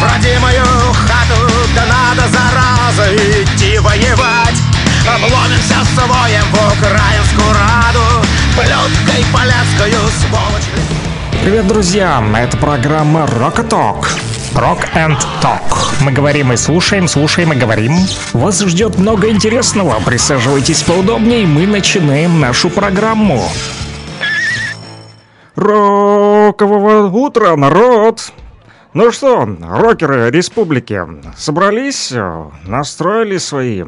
Проди мою хату, да надо, зараза, идти воевать. Обломимся своим в украинскую раду, плюткой поляцкою, сволочь. Привет, друзья, это программа Rock and Talk. Rock and Talk. Мы говорим и слушаем, слушаем и говорим. Вас ждет много интересного. Присаживайтесь поудобнее, мы начинаем нашу программу. Рокового утра, народ! Ну что, рокеры республики, собрались, настроили свои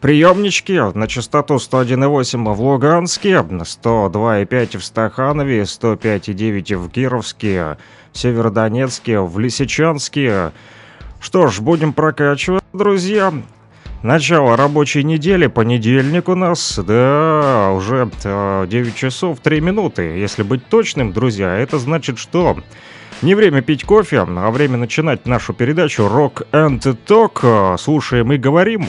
приемнички на частоту 101,8 в Луганске, 102,5 в Стаханове, 105,9 в Кировске, в Северодонецке, в Лисичанске. Что ж, будем прокачивать, друзья. Начало рабочей недели, понедельник у нас, да, уже 9 часов 3 минуты. Если быть точным, друзья, это значит, что не время пить кофе, а время начинать нашу передачу Rock and Talk. Слушаем и говорим.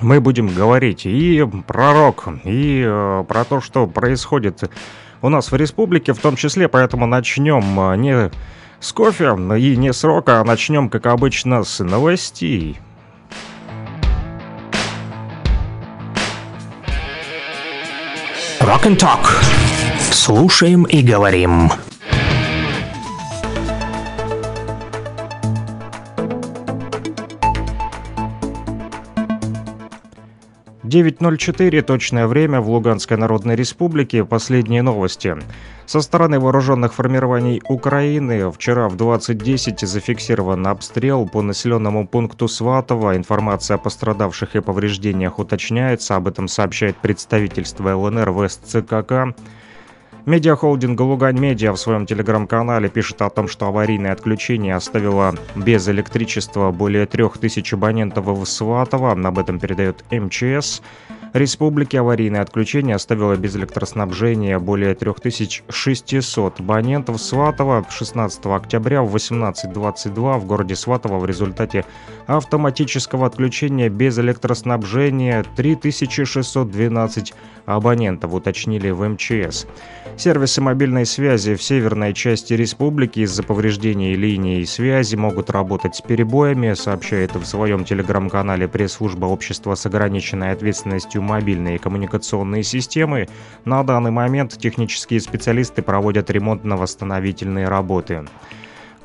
Мы будем говорить и про рок, и про то, что происходит у нас в республике, в том числе, поэтому начнем не с кофе и не с рока, а начнем, как обычно, с новостей. Rock and Talk. Слушаем и говорим. (9:04) точное время в Луганской Народной Республике. Последние новости. Со стороны вооруженных формирований Украины вчера в 20:10 зафиксирован обстрел по населенному пункту Сватово. Информация о пострадавших и повреждениях уточняется. Об этом сообщает представительство ЛНР в СЦКК. Медиахолдинг «Лугань Медиа» в своем телеграм-канале пишет о том, что аварийное отключение оставило без электричества более 3000 абонентов в Сватово. Об этом передает МЧС. Республике аварийное отключение оставило без электроснабжения более 3600 абонентов Сватово. 16 октября в 18:22 в городе Сватово в результате автоматического отключения без электроснабжения 3612 абонентов, уточнили в МЧС. Сервисы мобильной связи в северной части республики из-за повреждений линий связи могут работать с перебоями, сообщает в своем телеграм-канале пресс-служба общества с ограниченной ответственностью мобильные коммуникационные системы. На данный момент технические специалисты проводят ремонтно-восстановительные работы.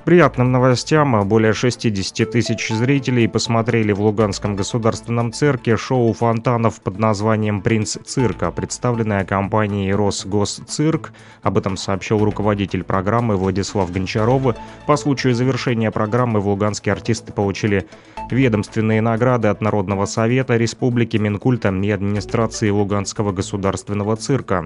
Приятным новостям. Более 60 000 зрителей посмотрели в Луганском государственном цирке шоу фонтанов под названием «Принц цирка», представленное компанией «Росгосцирк». Об этом сообщил руководитель программы Владислав Гончаров. По случаю завершения программы в Луганске артисты получили ведомственные награды от Народного совета Республики, Минкульта и администрации Луганского государственного цирка.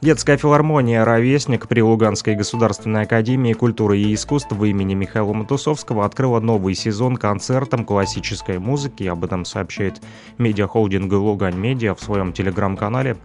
Детская филармония «Ровесник» при Луганской государственной академии культуры и искусств имени Михаила Матусовского открыла новый сезон концертом классической музыки. Об этом сообщает медиахолдинг «Лугань Медиа» в своем телеграм-канале.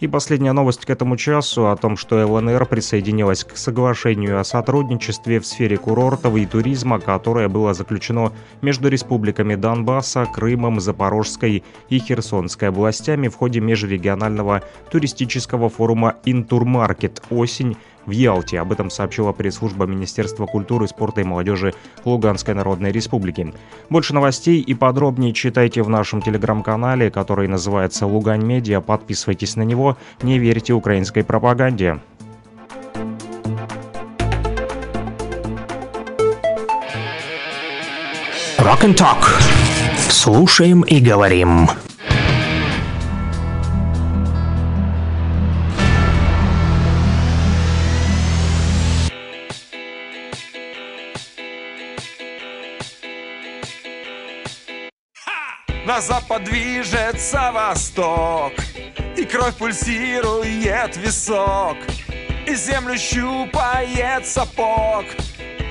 И последняя новость к этому часу о том, что ЛНР присоединилась к соглашению о сотрудничестве в сфере курортов и туризма, которое было заключено между республиками Донбасса, Крымом, Запорожской и Херсонской областями в ходе межрегионального туристического форума «Интурмаркет. Осень» в Ялте. Об этом сообщила пресс-служба Министерства культуры, спорта и молодежи Луганской Народной Республики. Больше новостей и подробнее читайте в нашем телеграм-канале, который называется «Лугань Медиа». Подписывайтесь на него, не верьте украинской пропаганде. Rock and Talk. Слушаем и говорим. На запад движется восток, и кровь пульсирует висок, и землю щупает сапог,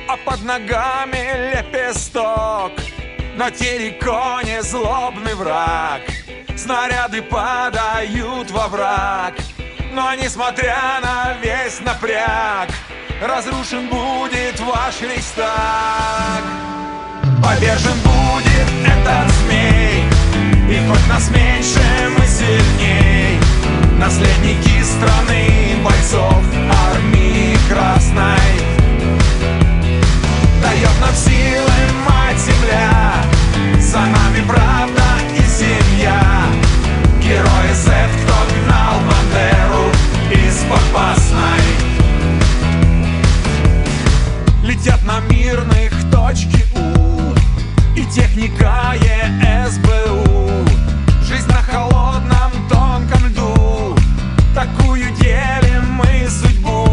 а под ногами лепесток. На терриконе злобный враг, снаряды падают во враг, но несмотря на весь напряг, разрушен будет ваш рейхстаг. Повержен будет этот змей, и хоть нас меньше, мы сильней. Наследники страны бойцов армии красной дает нам точки У и техника ЕСБУ. Жизнь на холодном тонком льду, такую делим мы судьбу.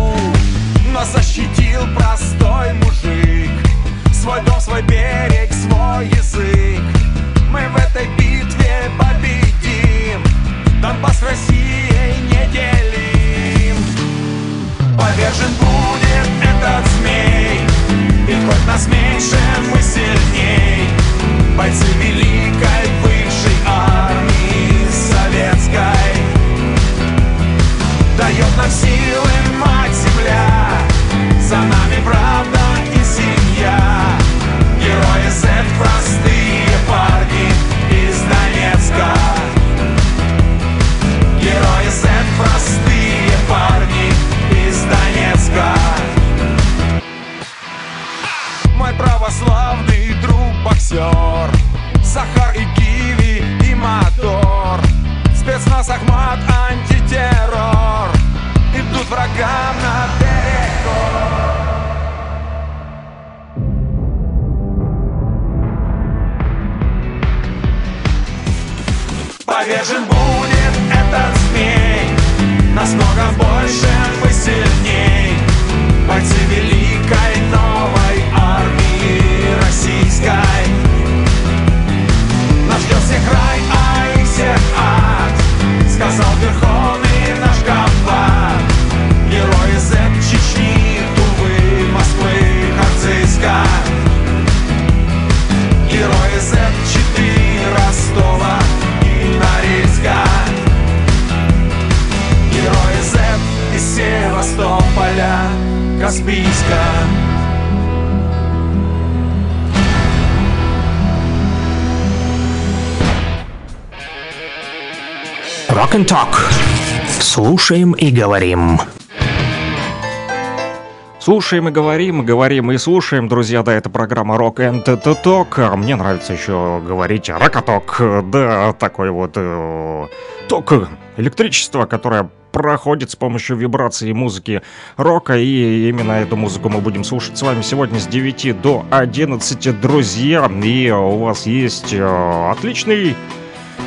Нас защитил простой мужик, свой дом, свой берег, свой язык. Мы в этой битве победим, Донбасс Россией не делим. Повержен будет этот змей, ведь хоть нас меньше, мы сильней. Бойцы великой бывшей армии советской. Дает нам силы мать земля, за нами правда и семья. Герои Z, простые парни из Донецка. Герои Z, простые парни из Донецка. Мой православный друг боксер, Сахар и Киви и Мотор. Спецназ, Ахмат, антитеррор идут врагам на переход. Повержен будет этот змей, нас много больше, мы сильней. Бойцы великой новой армии российской. Нас ждет всех рай, а их всех ад. Сказал верховный наш комбат. Герои Z, Чечни, Тувы, Москвы, Харциска. Герои Z, Читы, Ростова и Норильска. Герои Z из Севастополя, Каспийска. Rock and Talk. Слушаем и говорим. Слушаем и говорим, говорим и слушаем, друзья, да, это программа Rock and Talk. Мне нравится еще говорить рокоток, да, такой вот ток электричества, которое проходит с помощью вибрации музыки рока. И именно эту музыку мы будем слушать с вами сегодня с 9 до 11, друзья. И у вас есть отличный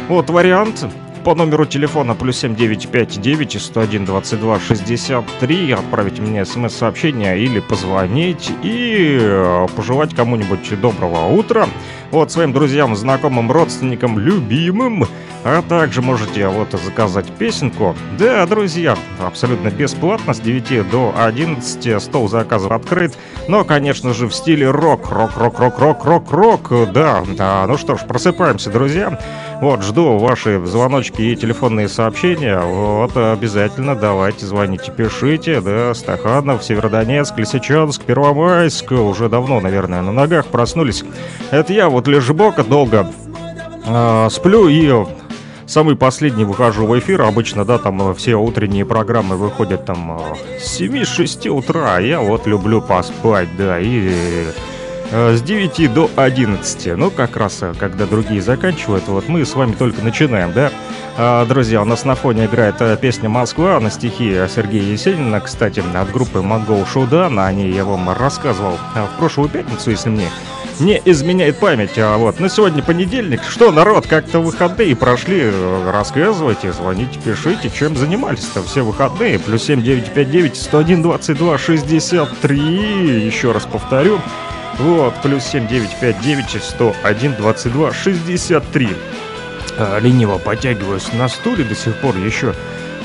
вот вариант по номеру телефона +7 959 101 22 63. Отправить мне смс-сообщение или позвонить и пожелать кому-нибудь доброго утра. Вот своим друзьям, знакомым, родственникам, любимым. А также можете вот заказать песенку. Да, друзья, абсолютно бесплатно с 9 до 11 стол заказов открыт. Но, конечно же, в стиле рок. Рок. Да, ну что ж, просыпаемся, друзья. Вот, жду ваши звоночки и телефонные сообщения. Вот, обязательно давайте, звоните, пишите. Да, Стаханов, Северодонецк, Лисичанск, Первомайск. Уже давно, наверное, на ногах проснулись. Это я вот лежебока долго сплю и самый последний выхожу в эфир. Обычно, да, там все утренние программы выходят там с 7-6 утра. Я вот люблю поспать, да, и с 9 до 11. Ну, как раз, когда другие заканчивают, вот мы с вами только начинаем, да? Друзья, у нас на фоне играет песня «Москва» на стихи Сергея Есенина, кстати, от группы «Монгол Шудан». О ней я вам рассказывал в прошлую пятницу, если мне не изменяет память. А вот на сегодня понедельник. Что, народ, как-то выходные прошли? Рассказывайте, звоните, пишите, чем занимались-то все выходные. +7 959 101 22 63. Еще раз повторю. Вот, +7 959 101 22 63. Лениво потягиваюсь на стуле, до сих пор еще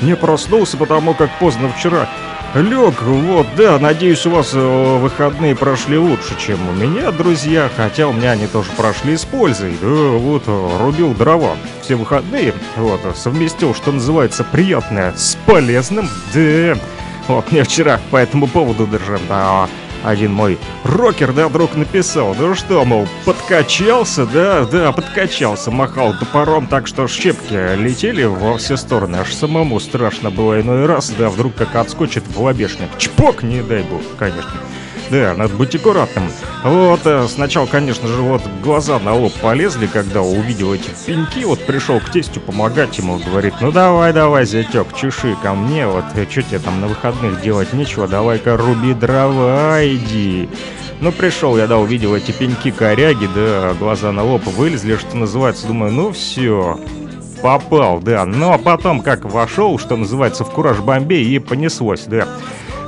не проснулся, потому как поздно вчера лег. Вот, да, надеюсь, у вас выходные прошли лучше, чем у меня, друзья. Хотя у меня они тоже прошли с пользой. Вот, рубил дрова все выходные. Вот, совместил, что называется, приятное с полезным. Да, вот мне вчера по этому поводу даже один мой рокер, да, вдруг написал: ну что, мол, подкачался, да, подкачался, махал топором так, что щепки летели во все стороны. Аж самому страшно было иной раз, да, вдруг как отскочит в лобешник. Чпок, не дай бог, конечно. Да, надо быть аккуратным. Вот, сначала, конечно же, вот глаза на лоб полезли, когда увидел эти пеньки. Вот пришел к тестю помогать ему, говорит: ну давай, зятек, чеши ко мне. Вот, что тебе там на выходных делать нечего, давай-ка руби дрова, иди. Ну, пришел я, да, увидел эти пеньки-коряги, да, глаза на лоб вылезли, что называется. Думаю, ну все, попал, да. Ну, а потом как вошел, что называется, в кураж Бомбей, и понеслось, да.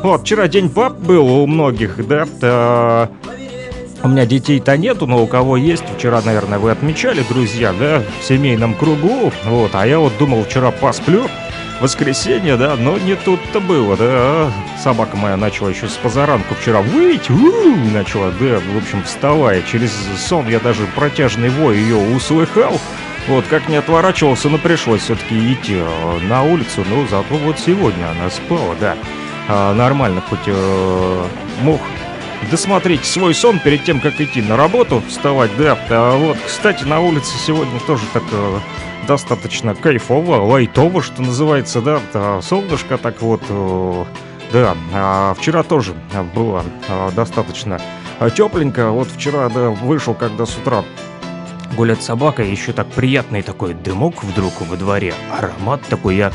Вот, вчера день пап был у многих, да, у меня детей-то нету, но у кого есть, вчера, наверное, вы отмечали, друзья, да, в семейном кругу, вот, а я вот думал, вчера посплю, воскресенье, да, но не тут-то было, да, собака моя начала еще с позаранку вчера выть, начала, да, в общем, вставая, через сон я даже протяжный вой ее услыхал, вот, как не отворачивался, но пришлось все-таки идти на улицу, но зато вот сегодня она спала, да, нормально, хоть мог досмотреть свой сон перед тем, как идти на работу, вставать, да. А вот, кстати, на улице сегодня тоже так достаточно кайфово, лайтово, что называется, да. Солнышко так вот, да. А вчера тоже было достаточно тепленько. Вот вчера, да, вышел, когда с утра гулять с собакой, еще так приятный такой дымок вдруг во дворе, аромат такой, я...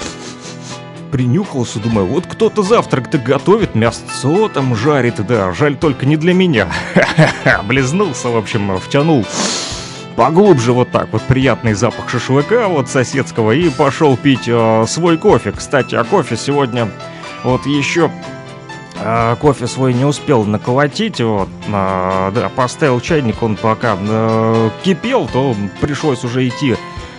принюхался, думаю, вот кто-то завтрак-то готовит, мясцо там жарит, да, жаль только не для меня. Облизнулся, в общем, втянул поглубже вот так вот приятный запах шашлыка вот соседского и пошел пить свой кофе. Кстати, о кофе сегодня вот еще кофе свой не успел наколотить, вот, да, поставил чайник, он пока кипел, то пришлось уже идти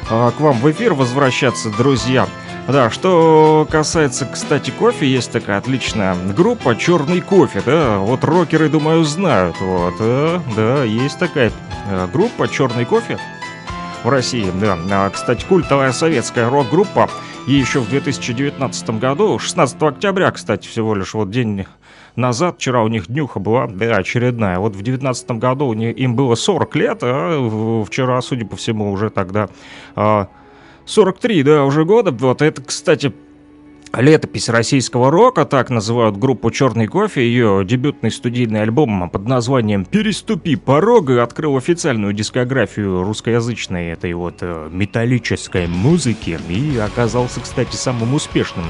к вам в эфир возвращаться, друзья. Да, что касается, кстати, кофе, есть такая отличная группа «Черный кофе», да, вот рокеры, думаю, знают, вот, да, есть такая группа «Черный кофе» в России, да, кстати, культовая советская рок-группа, и еще в 2019 году, 16 октября, кстати, всего лишь вот день назад, вчера у них днюха была, да, очередная, вот в 2019 году им было 40 лет, а вчера, судя по всему, уже тогда... 43, да, уже года. Вот это, кстати, летопись российского рока, так называют группу «Черный кофе». Ее дебютный студийный альбом под названием «Переступи порог» открыл официальную дискографию русскоязычной этой вот металлической музыки и оказался, кстати, самым успешным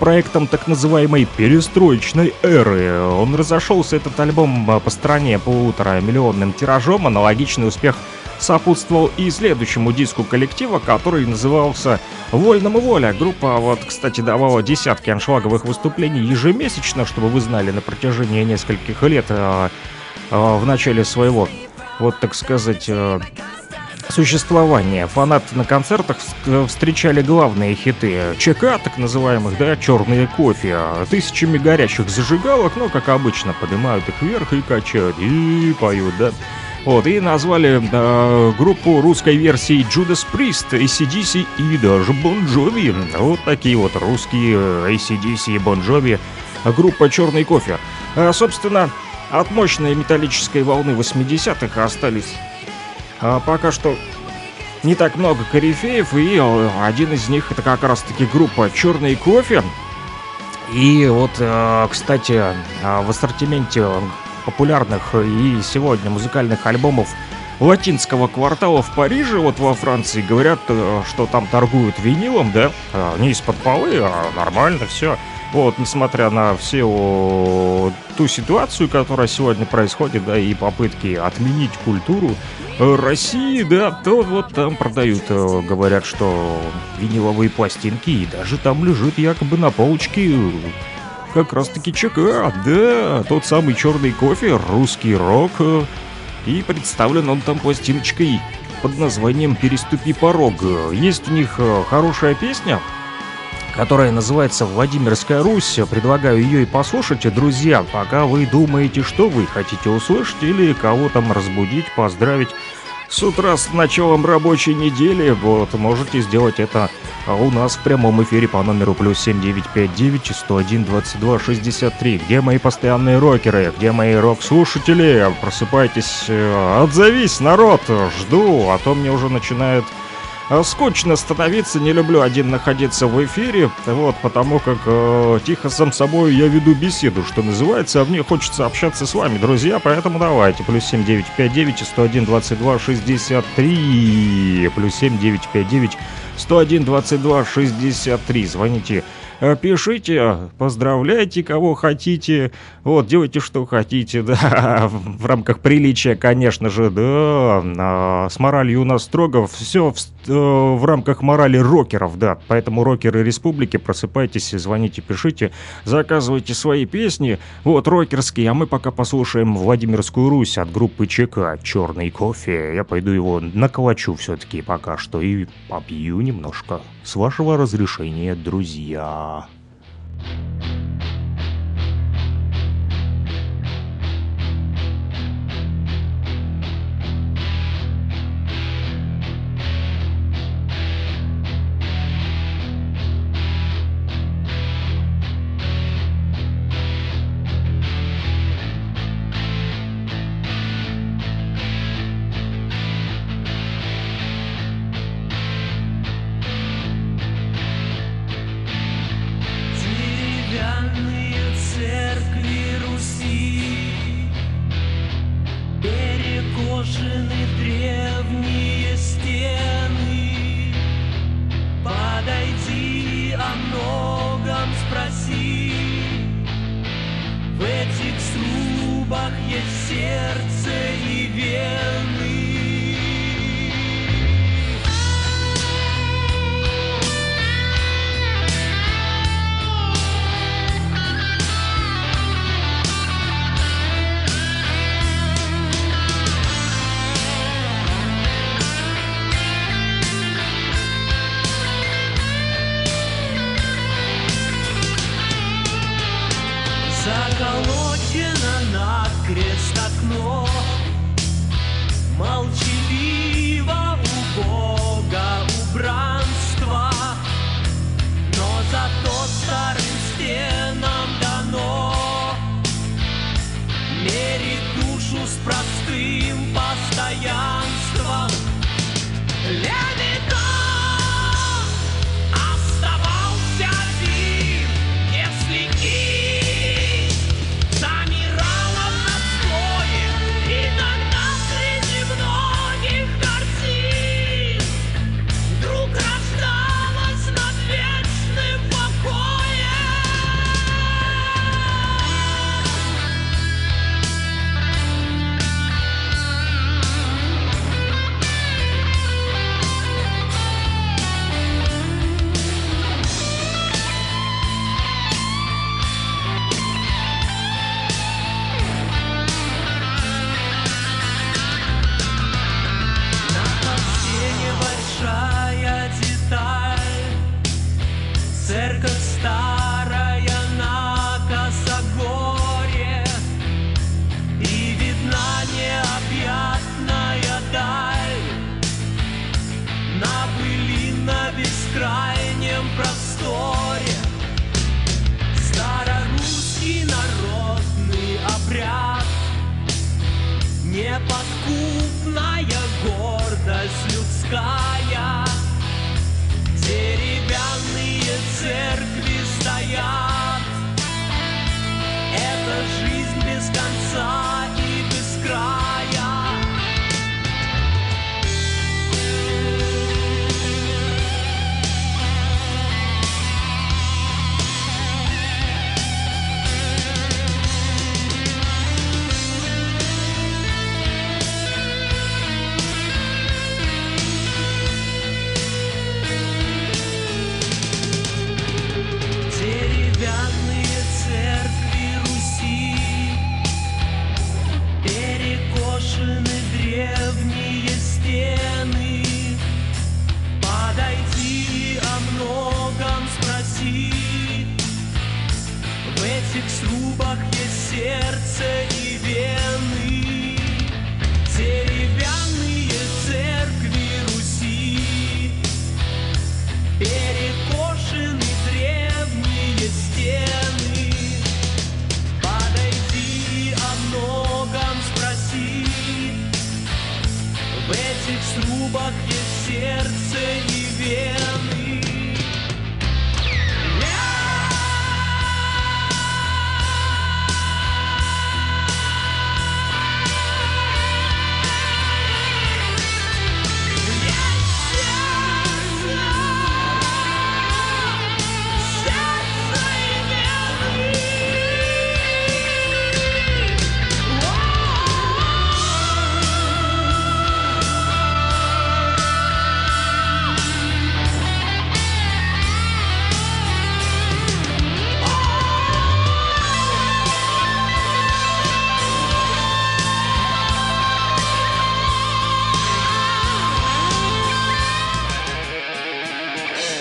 проектом так называемой перестроечной эры. Он разошелся, этот альбом, по стране 1,5-миллионным тиражом. Аналогичный успех сопутствовал и следующему диску коллектива, который назывался «Вольному воля». Группа, вот, кстати, давала десятки аншлаговых выступлений ежемесячно, чтобы вы знали, на протяжении нескольких лет в начале своего, вот, так сказать... существование. Фанаты на концертах встречали главные хиты ЧК, так называемых, да, «Черные кофе». Тысячами горящих зажигалок, но, как обычно, поднимают их вверх и качают, и поют, да. Вот, и назвали группу русской версией Judas Priest, AC/DC и даже Bon Jovi. Вот такие вот русские AC/DC и Bon Jovi, группа «Черный кофе». Собственно, от мощной металлической волны 80-х остались... пока что не так много корифеев, и один из них это как раз-таки группа «Черный кофе». И вот, кстати, в ассортименте популярных и сегодня музыкальных альбомов латинского квартала в Париже, вот во Франции, говорят, что там торгуют винилом, да, не из-под полы, а нормально все. Вот, несмотря на всю ту ситуацию, которая сегодня происходит, да, и попытки отменить культуру России, да, то вот там продают, говорят, что виниловые пластинки, и даже там лежит якобы на полочке как раз-таки ЧК, да, тот самый «Черный кофе», русский рок, и представлен он там пластиночкой под названием «Переступи порог». Есть у них хорошая песня, которая называется «Владимирская Русь». Предлагаю ее и послушать, друзья, пока вы думаете, что вы хотите услышать или кого там разбудить, поздравить с утра с началом рабочей недели. Вот, можете сделать это у нас в прямом эфире по номеру +7 959 101 22 63. Где мои постоянные рокеры? Где мои рок-слушатели? Просыпайтесь, отзовись, народ! Жду, а то мне уже начинает... скучно становиться, не люблю один находиться в эфире, вот, потому как тихо сам собой я веду беседу, что называется, а мне хочется общаться с вами, друзья, поэтому давайте, +7 959 101 22 63, +7 959 101 22 63, звоните пишите, поздравляйте кого хотите, вот, делайте что хотите, да, в рамках приличия, конечно же, да, с моралью у нас строго, все в рамках морали рокеров, да, поэтому рокеры республики, просыпайтесь, звоните, пишите, заказывайте свои песни, вот, рокерские, а мы пока послушаем Владимирскую Русь от группы ЧК «Черный кофе», я пойду его наколочу все-таки пока что и попью немножко, с вашего разрешения, друзья.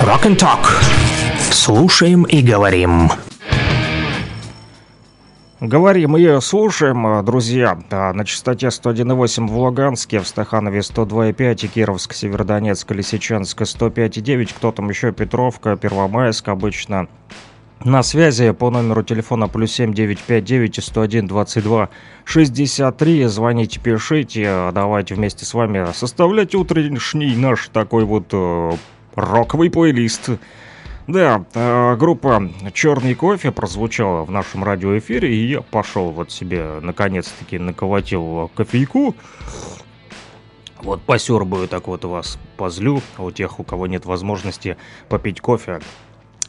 Rock and Talk. Слушаем и говорим. Говорим и слушаем, друзья, на частоте 101,8 в Луганске, в Стаханове 102,5, Кировск, Северодонецк, Лисичанск 105,9, кто там еще, Петровка, Первомайск обычно. На связи по номеру телефона +7 959 101 22 63. Звоните, пишите, давайте вместе с вами составлять утренний наш такой вот роковый плейлист. Да, группа «Черный кофе» прозвучала в нашем радиоэфире, и я пошел вот себе, наконец-таки, наколотил кофейку. Вот посербую, так вот вас позлю, у тех, у кого нет возможности попить кофе.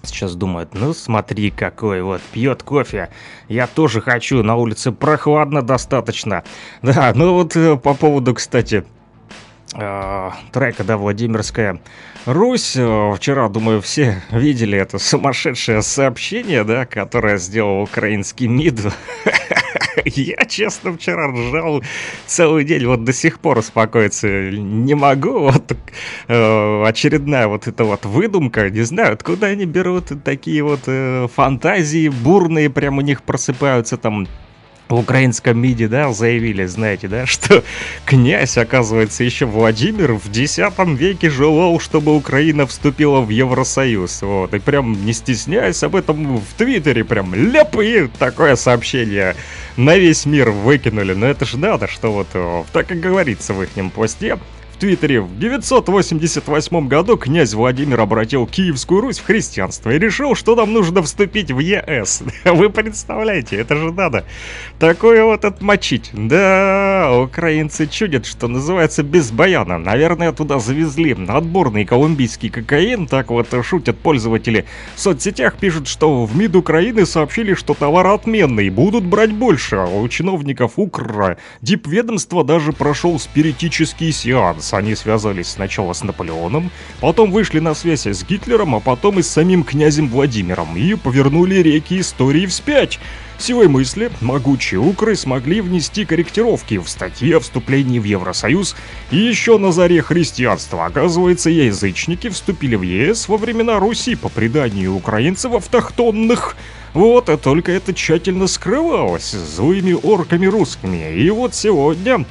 Сейчас думают, ну смотри, какой вот пьет кофе. Я тоже хочу, на улице прохладно достаточно. Да, ну вот по поводу, кстати, трека, да, «Владимирская Русь». Вчера, думаю, все видели это сумасшедшее сообщение, да, которое сделал украинский МИД. Я, честно, вчера ржал целый день, вот до сих пор успокоиться не могу. Вот очередная вот эта вот выдумка, не знаю, откуда они берут такие вот фантазии бурные, прям у них просыпаются там. В украинском МИДе, да, заявили, знаете, да, что князь, оказывается, еще Владимир в X веке желал, чтобы Украина вступила в Евросоюз, вот, и прям не стесняясь об этом в Твиттере, прям леп, и такое сообщение на весь мир выкинули, но это же надо, что вот так и говорится в ихнем посте. В Твиттере в 988 году князь Владимир обратил Киевскую Русь в христианство и решил, что нам нужно вступить в ЕС. Вы представляете, это же надо такое вот отмочить. Да, украинцы чудят, что называется, без баяна. Наверное, туда завезли отборный колумбийский кокаин. Так вот шутят пользователи в соцсетях, пишут, что в МИД Украины сообщили, что товар отменный, будут брать больше. У чиновников Дипведомства даже прошел спиритический сеанс. Они связались сначала с Наполеоном, потом вышли на связь с Гитлером, а потом и с самим князем Владимиром, и повернули реки истории вспять. Силой мысли могучие укры смогли внести корректировки в статьи о вступлении в Евросоюз. И еще на заре христианства, оказывается, язычники вступили в ЕС во времена Руси по преданию украинцев автохтонных. Вот, а только это тщательно скрывалось злыми орками русскими. И вот сегодня...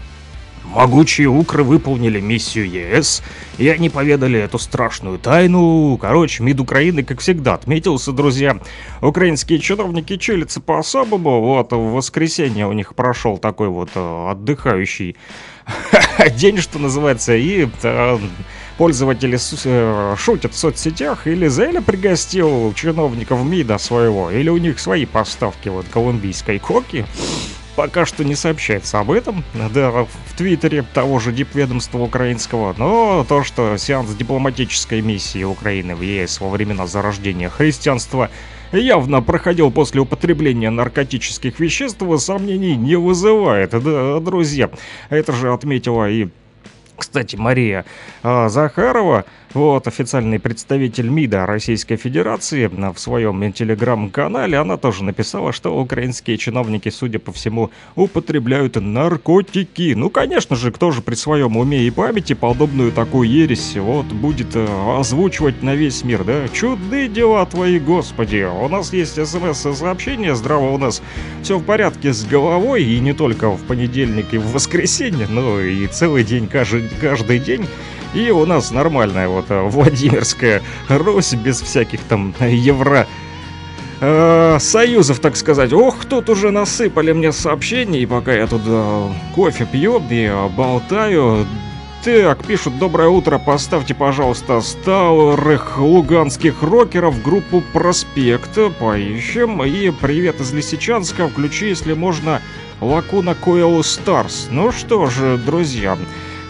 могучие укры выполнили миссию ЕС, и они поведали эту страшную тайну. Короче, МИД Украины, как всегда, отметился, друзья. Украинские чиновники чилятся по-особому. Вот, в воскресенье у них прошел такой вот отдыхающий день, что называется, и... пользователи шутят в соцсетях, или Зеля пригостил чиновников МИДа своего, или у них свои поставки вот колумбийской коки. Пока что не сообщается об этом, да, в Твиттере того же Дипведомства украинского, но то, что сеанс дипломатической миссии Украины в ЕС во времена зарождения христианства явно проходил после употребления наркотических веществ, сомнений не вызывает, да, друзья. Это же отметила и, кстати, Мария Захарова, вот, официальный представитель МИДа Российской Федерации. В своем телеграм-канале она тоже написала, что украинские чиновники, судя по всему, употребляют наркотики. Ну, конечно же, кто же при своем уме и памяти подобную такую ересь вот будет озвучивать на весь мир, да? Чудные дела твои, господи! У нас есть смс-сообщение, здраво, у нас все в порядке с головой, и не только в понедельник и в воскресенье, но и целый день, каждый день. И у нас нормальная вот Владимирская Русь, без всяких там Евросоюзов, так сказать. Ох, тут уже насыпали мне сообщений, пока я тут кофе пью и болтаю. Так, пишут: доброе утро, поставьте, пожалуйста, старых луганских рокеров, группу «Проспект», поищем. И привет из Лисичанска, включи, если можно, Lacuna Coil Stars. Ну что же, друзья,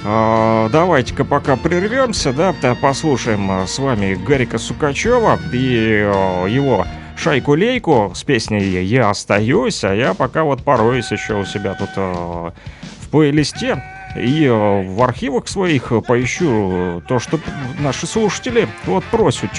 давайте-ка пока прервемся, да, послушаем с вами Гарика Сукачева и его «Шайку-лейку» с песней «Я остаюсь», а я пока вот пороюсь еще у себя тут в плейлисте и в архивах своих поищу то, что наши слушатели вот просят.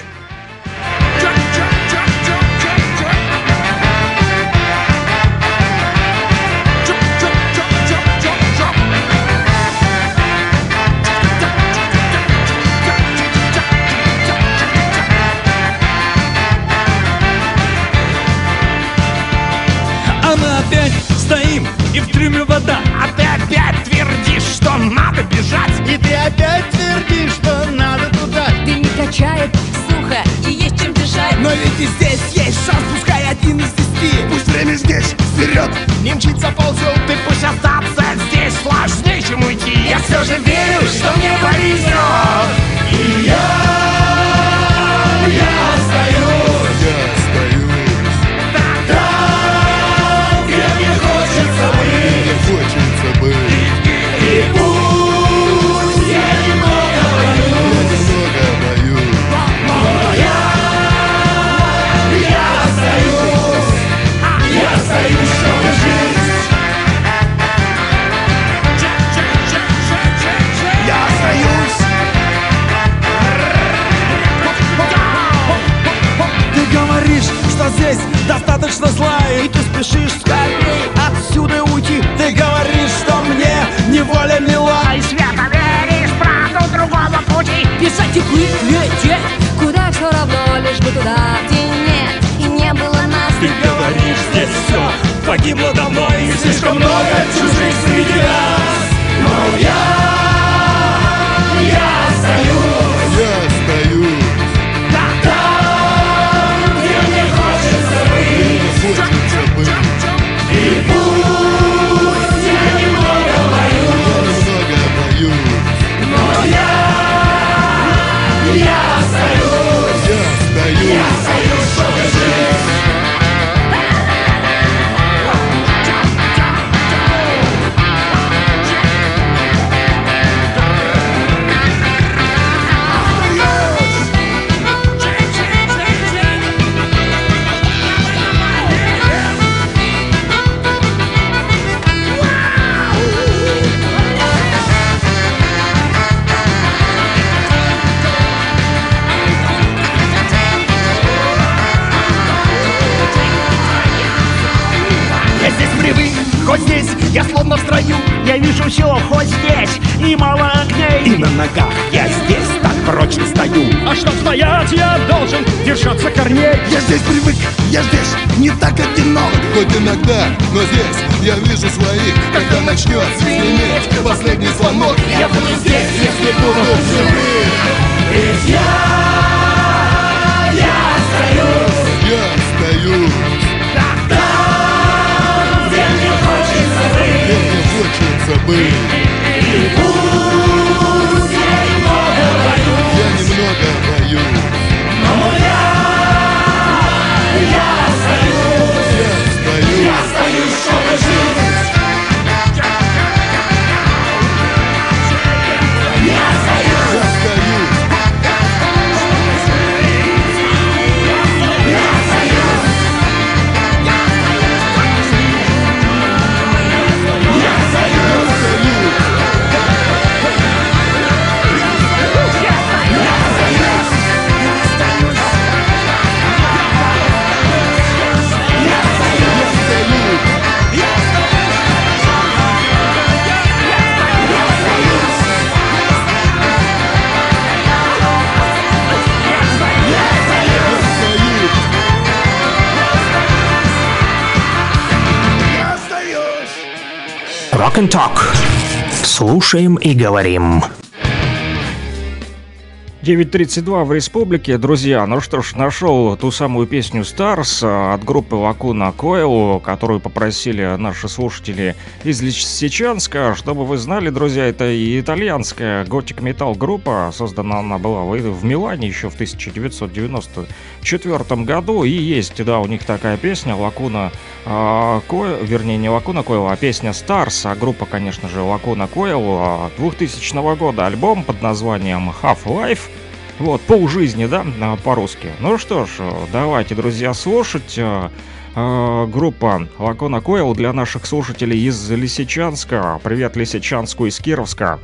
не мчится ползет, и пусть остаться здесь сложнее, чем уйти. Я все же верю, что мне повезет, и я остаюсь. Я остаюсь там, где мне хочется быть, где хочется быть. И пусть я немного боюсь, но я остаюсь, чтобы жить. Я остаюсь. Ты говоришь, что здесь достаточно зла, и ты спешишь скорей отсюда уйти. Ты говоришь, что мне неволя мила, и свято веришь, правду другого пути. Писать и плыть, лететь, куда все равно, лишь бы туда, где нет и не было нас. Ты говоришь, здесь все погибло давно, и слишком много чужих среди нас. Но я остаюсь. Я остаюсь там, где мне хочется быть. И пусть я немного боюсь, но я остаюсь. Я остаюсь, чтобы жить. Хоть здесь я словно в строю, я вижу все, хоть здесь и мало огней. И на ногах я здесь так прочно стою, а чтоб стоять, я должен держаться корней. Я здесь привык, я здесь не так одинок, хоть иногда, но здесь я вижу своих. Когда начнет звенеть последний звонок, я буду здесь, если буду в живых. Ведь я остаюсь быть. И пусть я немного боюсь, но я остаюсь, чтобы жить. Я остаюсь. Rock and Talk. Слушаем и говорим. 9:32 в республике, друзья. Ну что ж, нашел ту самую песню Stars от группы Lacuna Coil, которую попросили наши слушатели из Лисичанска. Чтобы вы знали, друзья, это и итальянская готик-метал группа. Создана она была в Милане еще в 1994 году. И есть, да, у них такая песня Lacuna Coil, вернее, не Lacuna Coil, а песня Stars, а группа, конечно же, Lacuna Coil 2000 года. Альбом под названием Half-Life. Вот, полжизни, да, по-русски. Ну что ж, давайте, друзья, слушать. Группа Lacuna Coil для наших слушателей из Лисичанска. Привет Лисичанску из Кировска.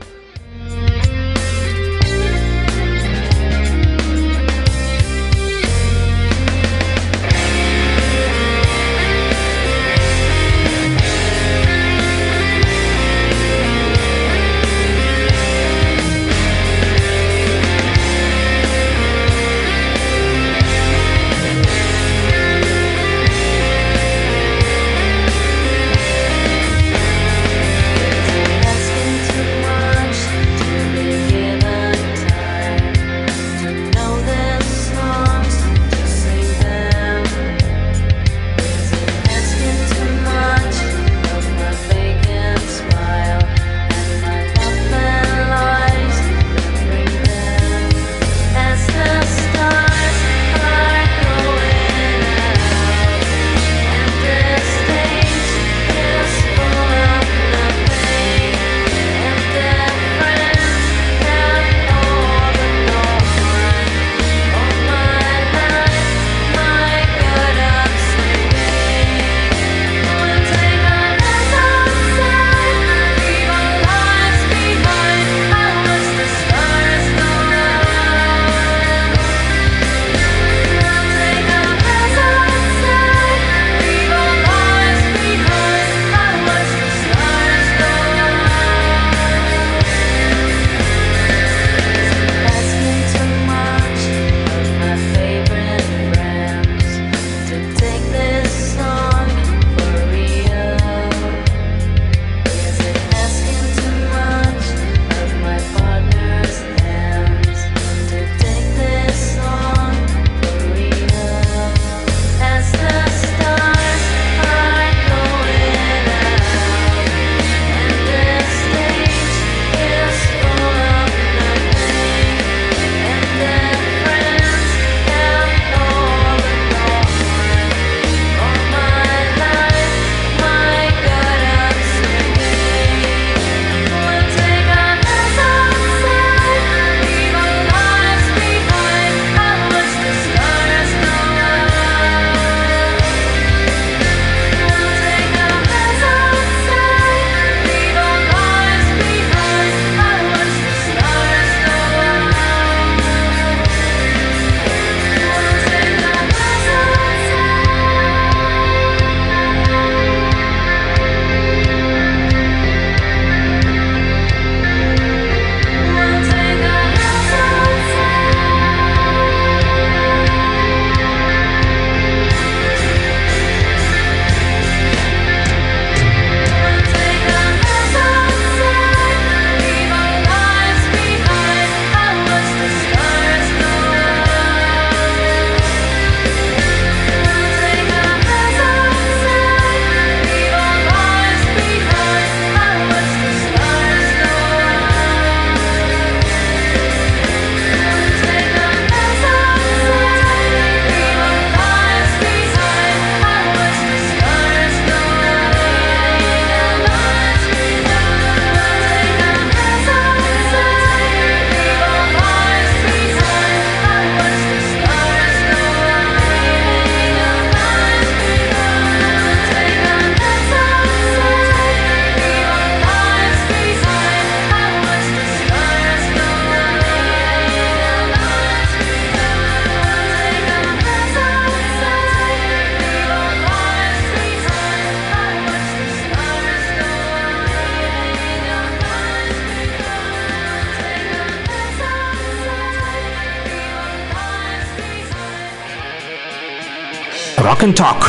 Rock and Talk.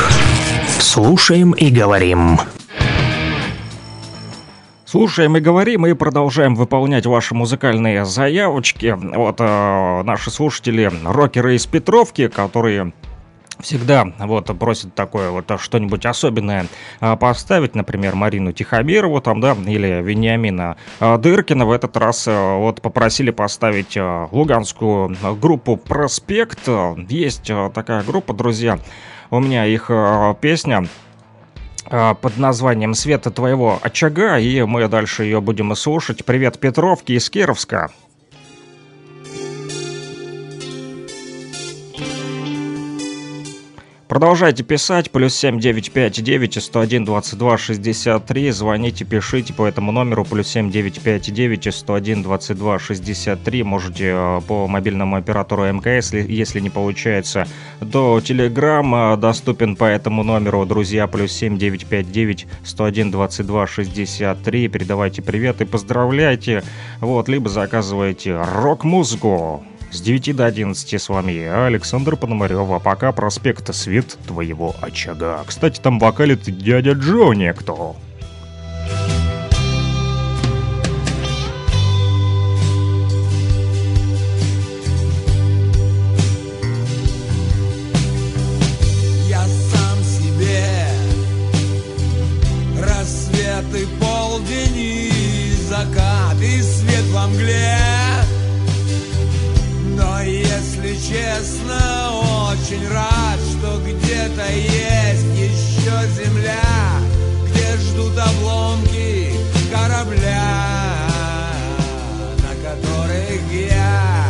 Слушаем и говорим. Слушаем и говорим, и продолжаем выполнять ваши музыкальные заявочки. Вот наши слушатели, рокеры из Петровки, которые всегда вот просят такое вот что-нибудь особенное поставить, например, Марину Тихомирову там, да, или Вениамина Дыркина. В этот раз вот попросили поставить луганскую группу «Проспект». Есть такая группа, друзья, у меня их песня под названием «Света твоего очага», и мы дальше ее будем слушать. Привет, Петровки из Кировска. Продолжайте писать, плюс 7959 101 22 63. Звоните, пишите по этому номеру, плюс 7959 101 22 63. Можете по мобильному оператору МКС, если не получается, до Телеграм доступен по этому номеру, друзья, плюс 7959 101 22 63. Передавайте привет и поздравляйте, вот, либо заказывайте рок-музыку. С 9 до 11 с вами я, Александр Пономарёв, а пока «Проспект, свет твоего очага». Кстати, там вокалит дядя Джонни кто. Я сам себе рассвет и полдень, и закат, и свет во мгле. Но если честно, очень рад, что где-то есть еще земля, где ждут обломки корабля, на которых я.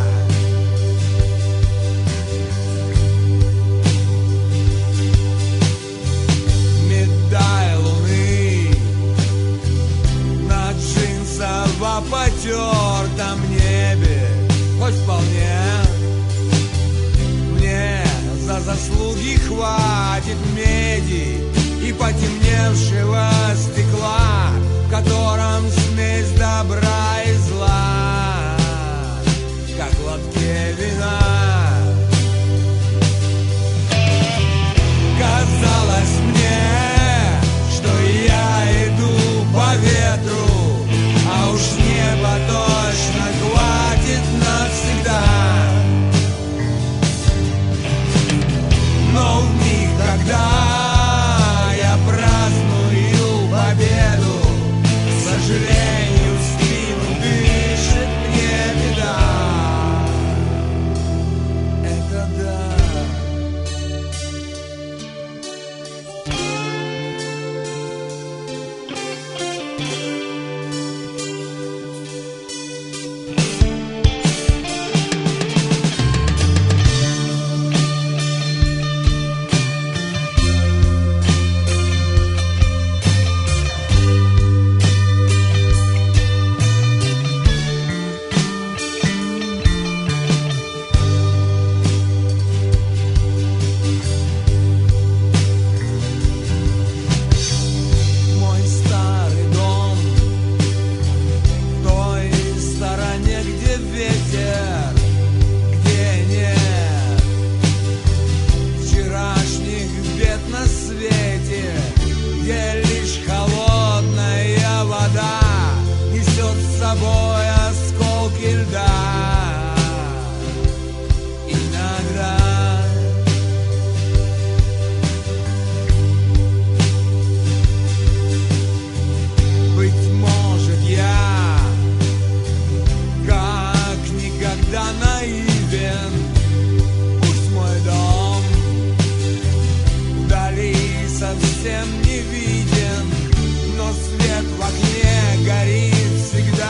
Медаль луны на джинсово потертом небе. Хоть вполне мне за заслуги хватит меди и потемневшего стекла, в котором смесь добра и зла, как в лотке вина. Казалось мне, что я иду по ветру, а уж небо точно хватит навсегда. Но в миг, когда я праздную победу, к сожалению, в спину дышит мне беда. Это да. Горит всегда.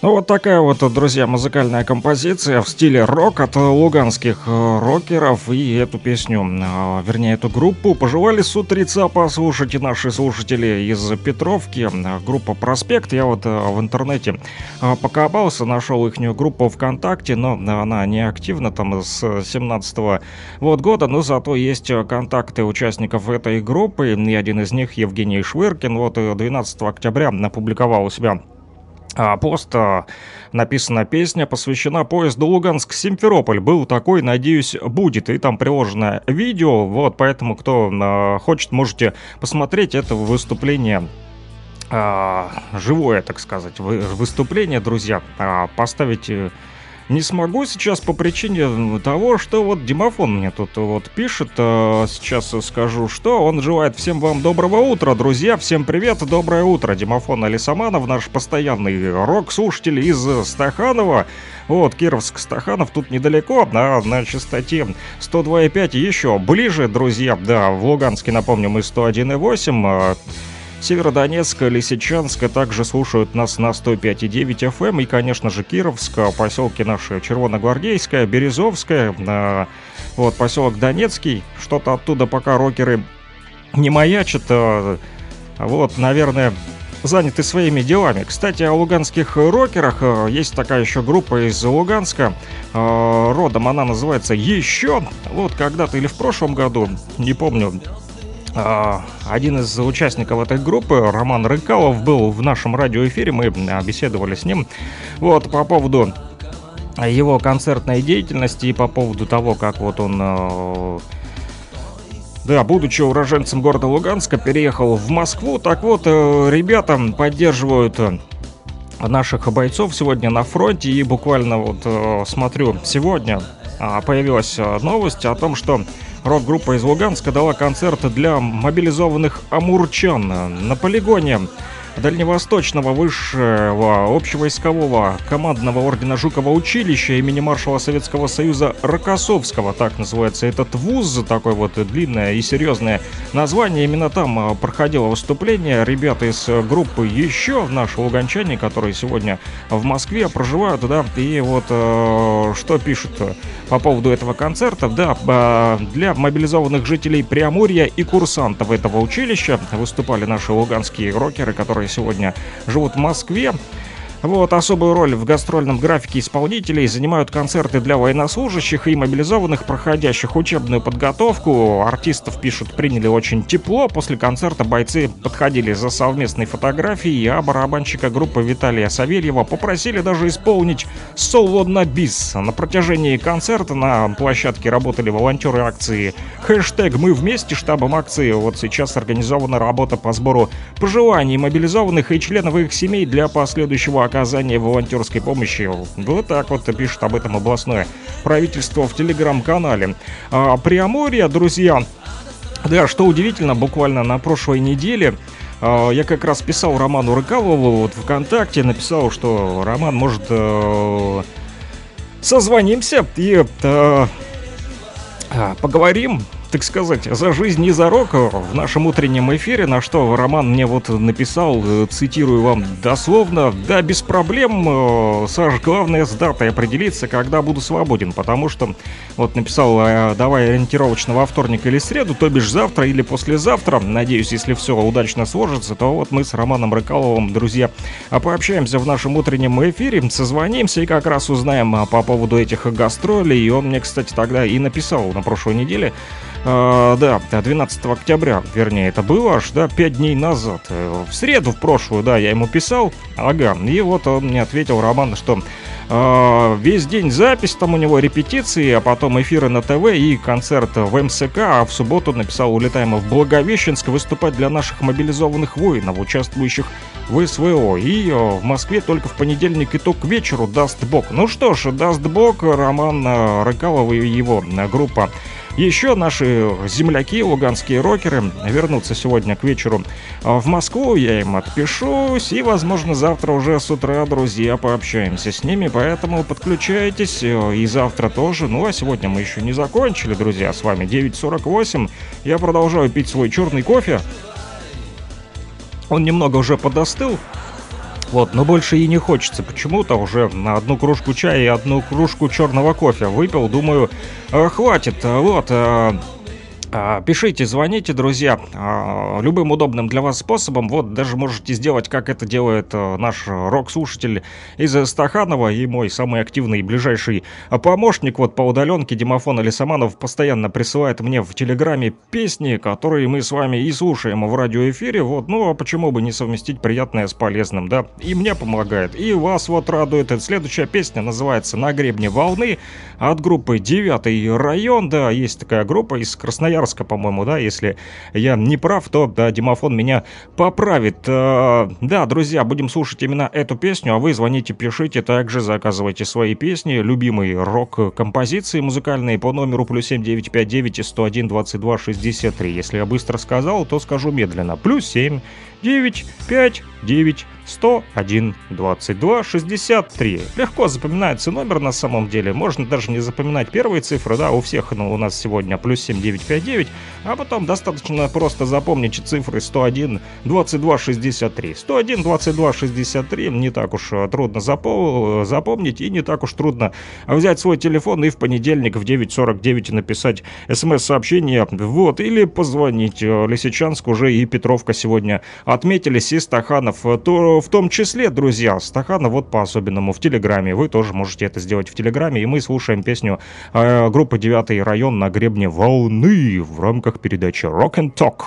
Вот такая вот, друзья, музыкальная композиция в стиле рок от луганских рокеров. И эту песню, вернее, эту группу пожелали с утреца послушать и наши слушатели из Петровки. Группа «Проспект». Я вот в интернете покопался, нашел их группу ВКонтакте, но она не активна там с 17-го года. Но зато есть контакты участников этой группы. И один из них, Евгений Швыркин, вот 12 октября опубликовал у себя пост, написана песня, посвящена поезду Луганск-Симферополь. Был такой, надеюсь, будет. И там приложено видео, вот, поэтому кто хочет, можете посмотреть это выступление. Живое, так сказать, выступление, друзья. Поставить не смогу сейчас по причине того, что вот Димафон мне тут вот пишет. Сейчас скажу, что он желает всем вам доброго утра, друзья. Всем привет, доброе утро. Димафон Алисаманов, наш постоянный рок-слушатель из Стаханова. Вот, Кировск, Стаханов, тут недалеко, на частоте 102,5 еще ближе, друзья. Да, в Луганске, напомню, мы 101,8. Северодонецк, Лисичанск также слушают нас на 105,9 FM. И, конечно же, Кировск, поселки наши Червоногвардейская, Березовская, вот, поселок Донецкий. Что-то оттуда пока рокеры не маячат. Вот, наверное, заняты своими делами. Кстати, о луганских рокерах. Есть такая еще группа из Луганска. Родом она называется «Еще». Вот когда-то или в прошлом году, не помню, один из участников этой группы, Роман Рыкалов, был в нашем радиоэфире, мы беседовали с ним вот по поводу его концертной деятельности и по поводу того, как вот он, да, будучи уроженцем города Луганска, переехал в Москву. Так вот, ребята поддерживают наших бойцов сегодня на фронте, и буквально вот смотрю, сегодня появилась новость о том, что рок-группа из Луганска дала концерт для мобилизованных амурчан на полигоне Дальневосточного высшего общевойскового командного ордена Жукова училища имени маршала Советского Союза Рокоссовского. Так называется этот вуз, такое вот длинное и серьезное название. Именно там проходило выступление. Ребята из группы «Еще», наши луганчане, которые сегодня в Москве проживают, да, и вот что пишут по поводу этого концерта. Да, для мобилизованных жителей Приамурья и курсантов этого училища выступали наши луганские рокеры, которые сегодня живут в Москве. Вот, особую роль в гастрольном графике исполнителей занимают концерты для военнослужащих и мобилизованных, проходящих учебную подготовку. Артистов, пишут, приняли очень тепло. После концерта бойцы подходили за совместной фотографией, а барабанщика группы Виталия Савельева попросили даже исполнить соло на бис. На протяжении концерта на площадке работали волонтеры акции «Хэштег мы вместе». Штабом акции вот сейчас организована работа по сбору пожеланий мобилизованных и членов их семей для последующего оказания волонтерской помощи. Вот так вот пишет об этом областное правительство в телеграм-канале. Приамурье, друзья, да, что удивительно, буквально на прошлой неделе я как раз писал Роману Рыкалову вот ВКонтакте, написал, что Роман может созвонимся и поговорим, так сказать, за жизнь и за рок в нашем утреннем эфире, на что Роман мне вот написал, цитирую вам дословно: «Да, без проблем, Саш, главное с датой определиться, когда буду свободен, потому что», вот написал, «давай ориентировочно во вторник или среду, то бишь завтра или послезавтра, надеюсь, если все удачно сложится, то вот мы с Романом Рыкаловым, друзья, пообщаемся в нашем утреннем эфире, созвонимся и как раз узнаем по поводу этих гастролей». И он мне, кстати, тогда и написал на прошлой неделе, да, 12 октября, вернее, это было аж, да, 5 дней назад, в среду, в прошлую, да, я ему писал, ага, и вот он мне ответил, Роман, что весь день запись, там у него репетиции, а потом эфиры на ТВ и концерт в МЦК, а в субботу, написал, улетаем в Благовещенск выступать для наших мобилизованных воинов, участвующих в СВО, и в Москве только в понедельник, и то к вечеру, даст бог. Ну что ж, даст бог, Роман Рыкалов и его группа. Еще наши земляки, луганские рокеры, вернутся сегодня к вечеру в Москву, я им отпишусь, и, возможно, завтра уже с утра, друзья, пообщаемся с ними, поэтому подключайтесь, и завтра тоже. Ну, а сегодня мы еще не закончили, друзья, с вами 9:48, я продолжаю пить свой черный кофе, он немного уже подостыл. Вот, но больше и не хочется почему-то, уже на одну кружку чая и одну кружку черного кофе выпил, думаю, хватит. Вот, пишите, звоните, друзья, любым удобным для вас способом. Вот, даже можете сделать, как это делает наш рок-слушатель из Стаханова и мой самый активный и ближайший помощник. Вот по удаленке Димафон Алисаманов постоянно присылает мне в Телеграме песни, которые мы с вами и слушаем в радиоэфире. Вот, ну а почему бы не совместить приятное с полезным, да? И мне помогает, и вас вот радует. Следующая песня называется «На гребне волны» от группы «Девятый район». Да, есть такая группа из Красноярска, по-моему, да, если я не прав, то, да, Димафон меня поправит. Да, друзья, будем слушать именно эту песню, а вы звоните, пишите, также заказывайте свои песни, любимые рок-композиции музыкальные по номеру +7 959 101 22 63. Если я быстро сказал, то скажу медленно: +7 959 101 22 63. Легко запоминается номер на самом деле, можно даже не запоминать первые цифры, да, у всех, ну, у нас сегодня +7 959, а потом достаточно просто запомнить цифры 101 22 63. 101 22 63, не так уж трудно запомнить, и не так уж трудно взять свой телефон и в понедельник в 9:49 написать смс-сообщение, вот, или позвонить. Лисичанск уже и Петровка сегодня отметились, и Стаханов то, в том числе, друзья. Стаханов вот по-особенному в Телеграме, вы тоже можете это сделать в Телеграме, и мы слушаем песню группы «Девятый район» «На гребне волны» в рамках передачи «Rock and Talk».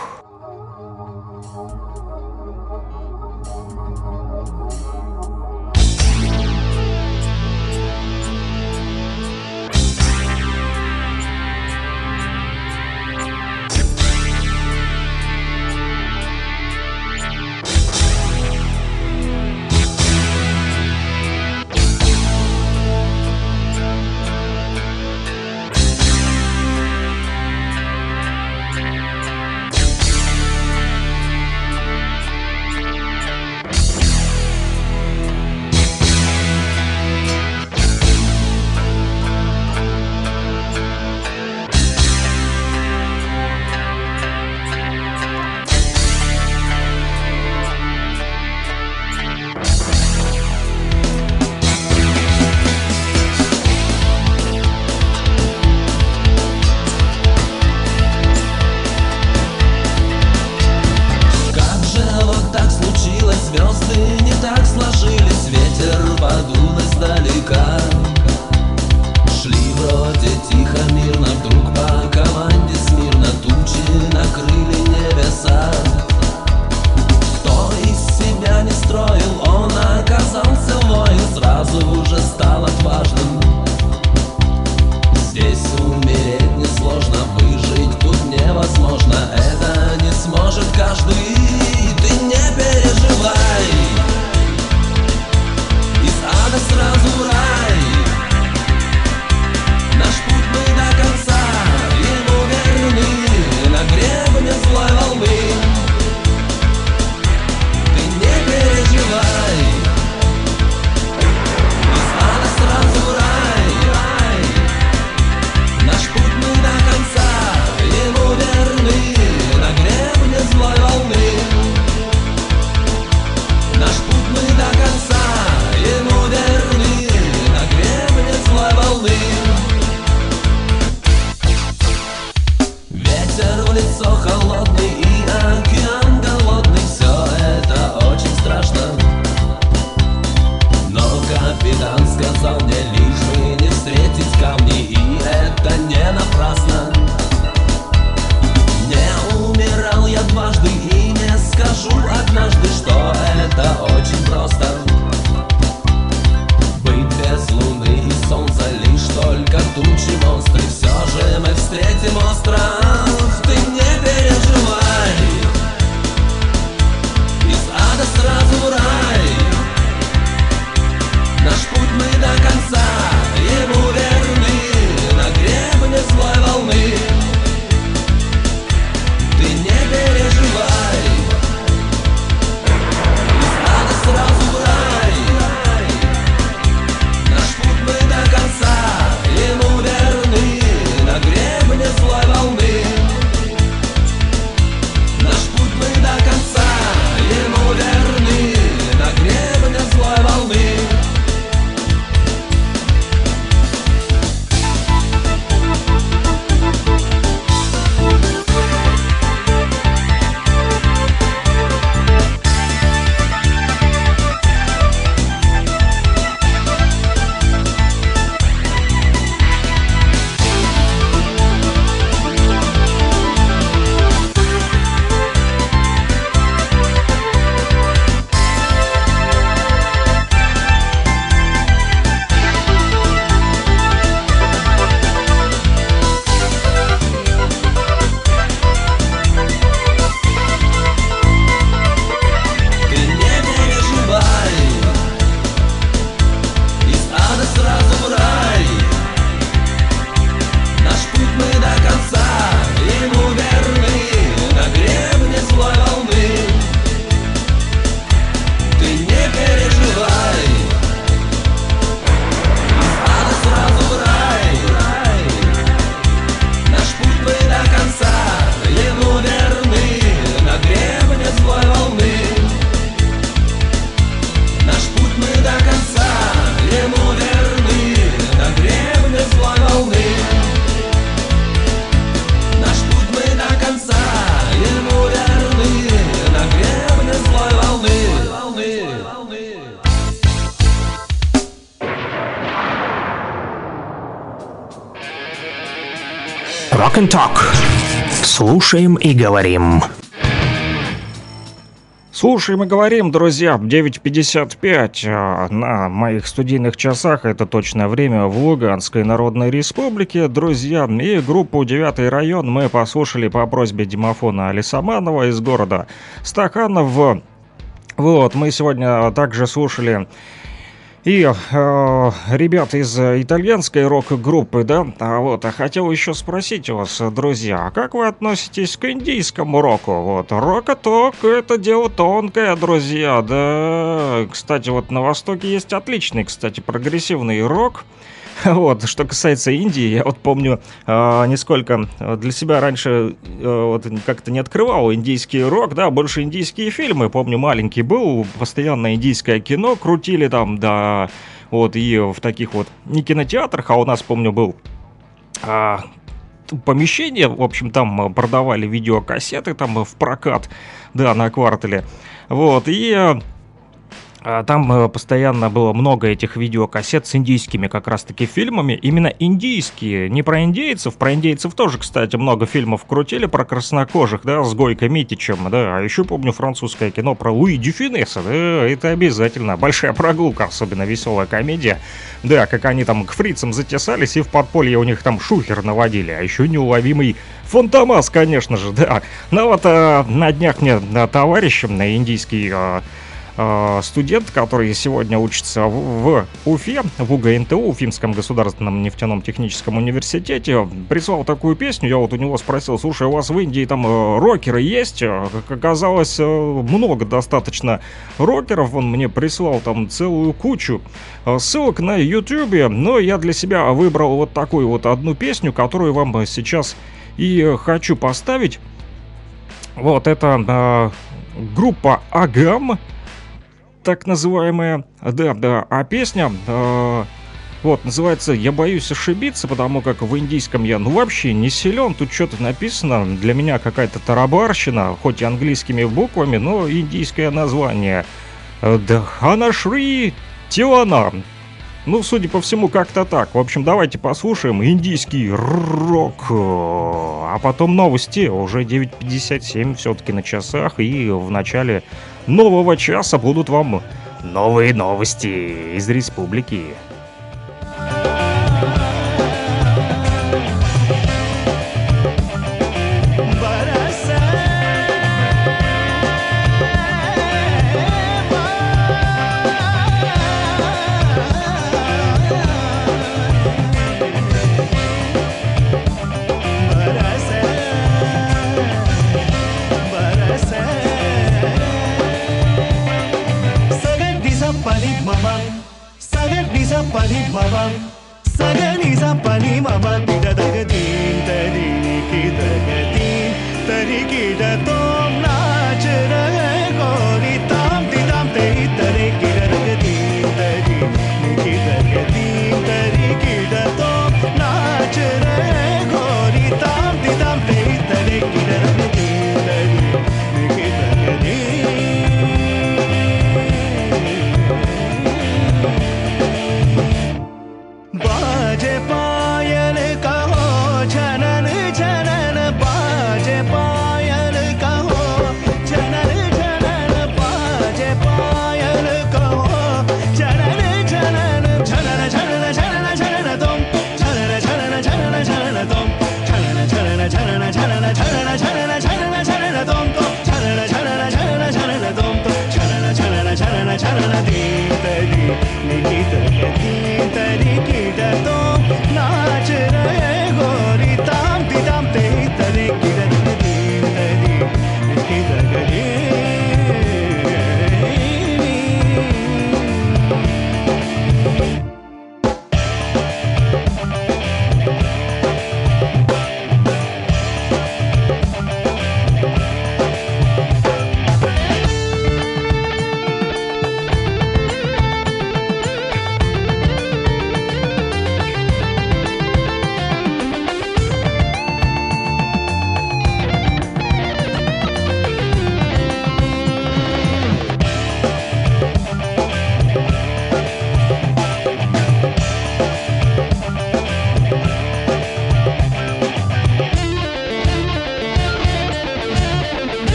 очень острый, все же мы встретим остров. Ты не переживай, из ада сразу в рай. Наш путь мы до конца, ему верны, на гребне злой волны. Ты не переживай, из ада сразу в рай. Наш путь мы до конца, ему верны, на гребне злой волны. Наш путь мы до конца, ему верны, на гребне злой волны. Rock and Talk. Слушаем и говорим. Слушаем и говорим, друзья. 9:55 на моих студийных часах. Это точное время в Луганской Народной Республике, друзья. И группу «Девятый район» мы послушали по просьбе Димофона Алисаманова из города Стаханов. Вот, мы сегодня также слушали... И ребята из итальянской рок-группы, да, вот, а хотел еще спросить у вас, друзья, а как вы относитесь к индийскому року? Вот, рок-ток — это дело тонкое, друзья, да, кстати, вот на Востоке есть отличный, кстати, прогрессивный рок. Вот, что касается Индии, я вот помню, нисколько для себя раньше вот как-то не открывал индийский рок, да, больше индийские фильмы, помню, маленький был, постоянно индийское кино крутили там, да, вот, и в таких вот, не кинотеатрах, а у нас, помню, был... помещение, в общем, там продавали видеокассеты там в прокат, да, на квартале, вот, и... Там постоянно было много этих видеокассет с индийскими как раз-таки фильмами. Именно индийские, не про индейцев. Про индейцев тоже, кстати, много фильмов крутили. Про краснокожих, да, с Гойко Митичем, да. А еще помню французское кино про Луиджи Финесса, да. Это обязательно большая прогулка, особенно веселая комедия. Да, как они там к фрицам затесались и в подполье у них там шухер наводили. А еще неуловимый Фантомас, конечно же, да. Ну вот на днях мне товарищ на индийский... студент, который сегодня учится в Уфе, в УГНТУ, Уфимском государственном нефтяном техническом университете, прислал такую песню. Я вот у него спросил: слушай, у вас в Индии там рокеры есть? Как оказалось, много достаточно рокеров. Он мне прислал там целую кучу ссылок на Ютубе, но я для себя выбрал вот такую вот одну песню, которую вам сейчас и хочу поставить. Вот это группа Агам, так называемая, да, да, а песня, вот, называется «Я боюсь ошибиться», потому как в индийском я, ну, вообще не силен, тут что-то написано, для меня какая-то тарабарщина, хоть и английскими буквами, но индийское название «Дханашри Тилана». Ну, судя по всему, как-то так. В общем, давайте послушаем индийский рок, а потом новости, уже 9:57 все-таки на часах, и в начале нового часа будут вам новые новости из республики.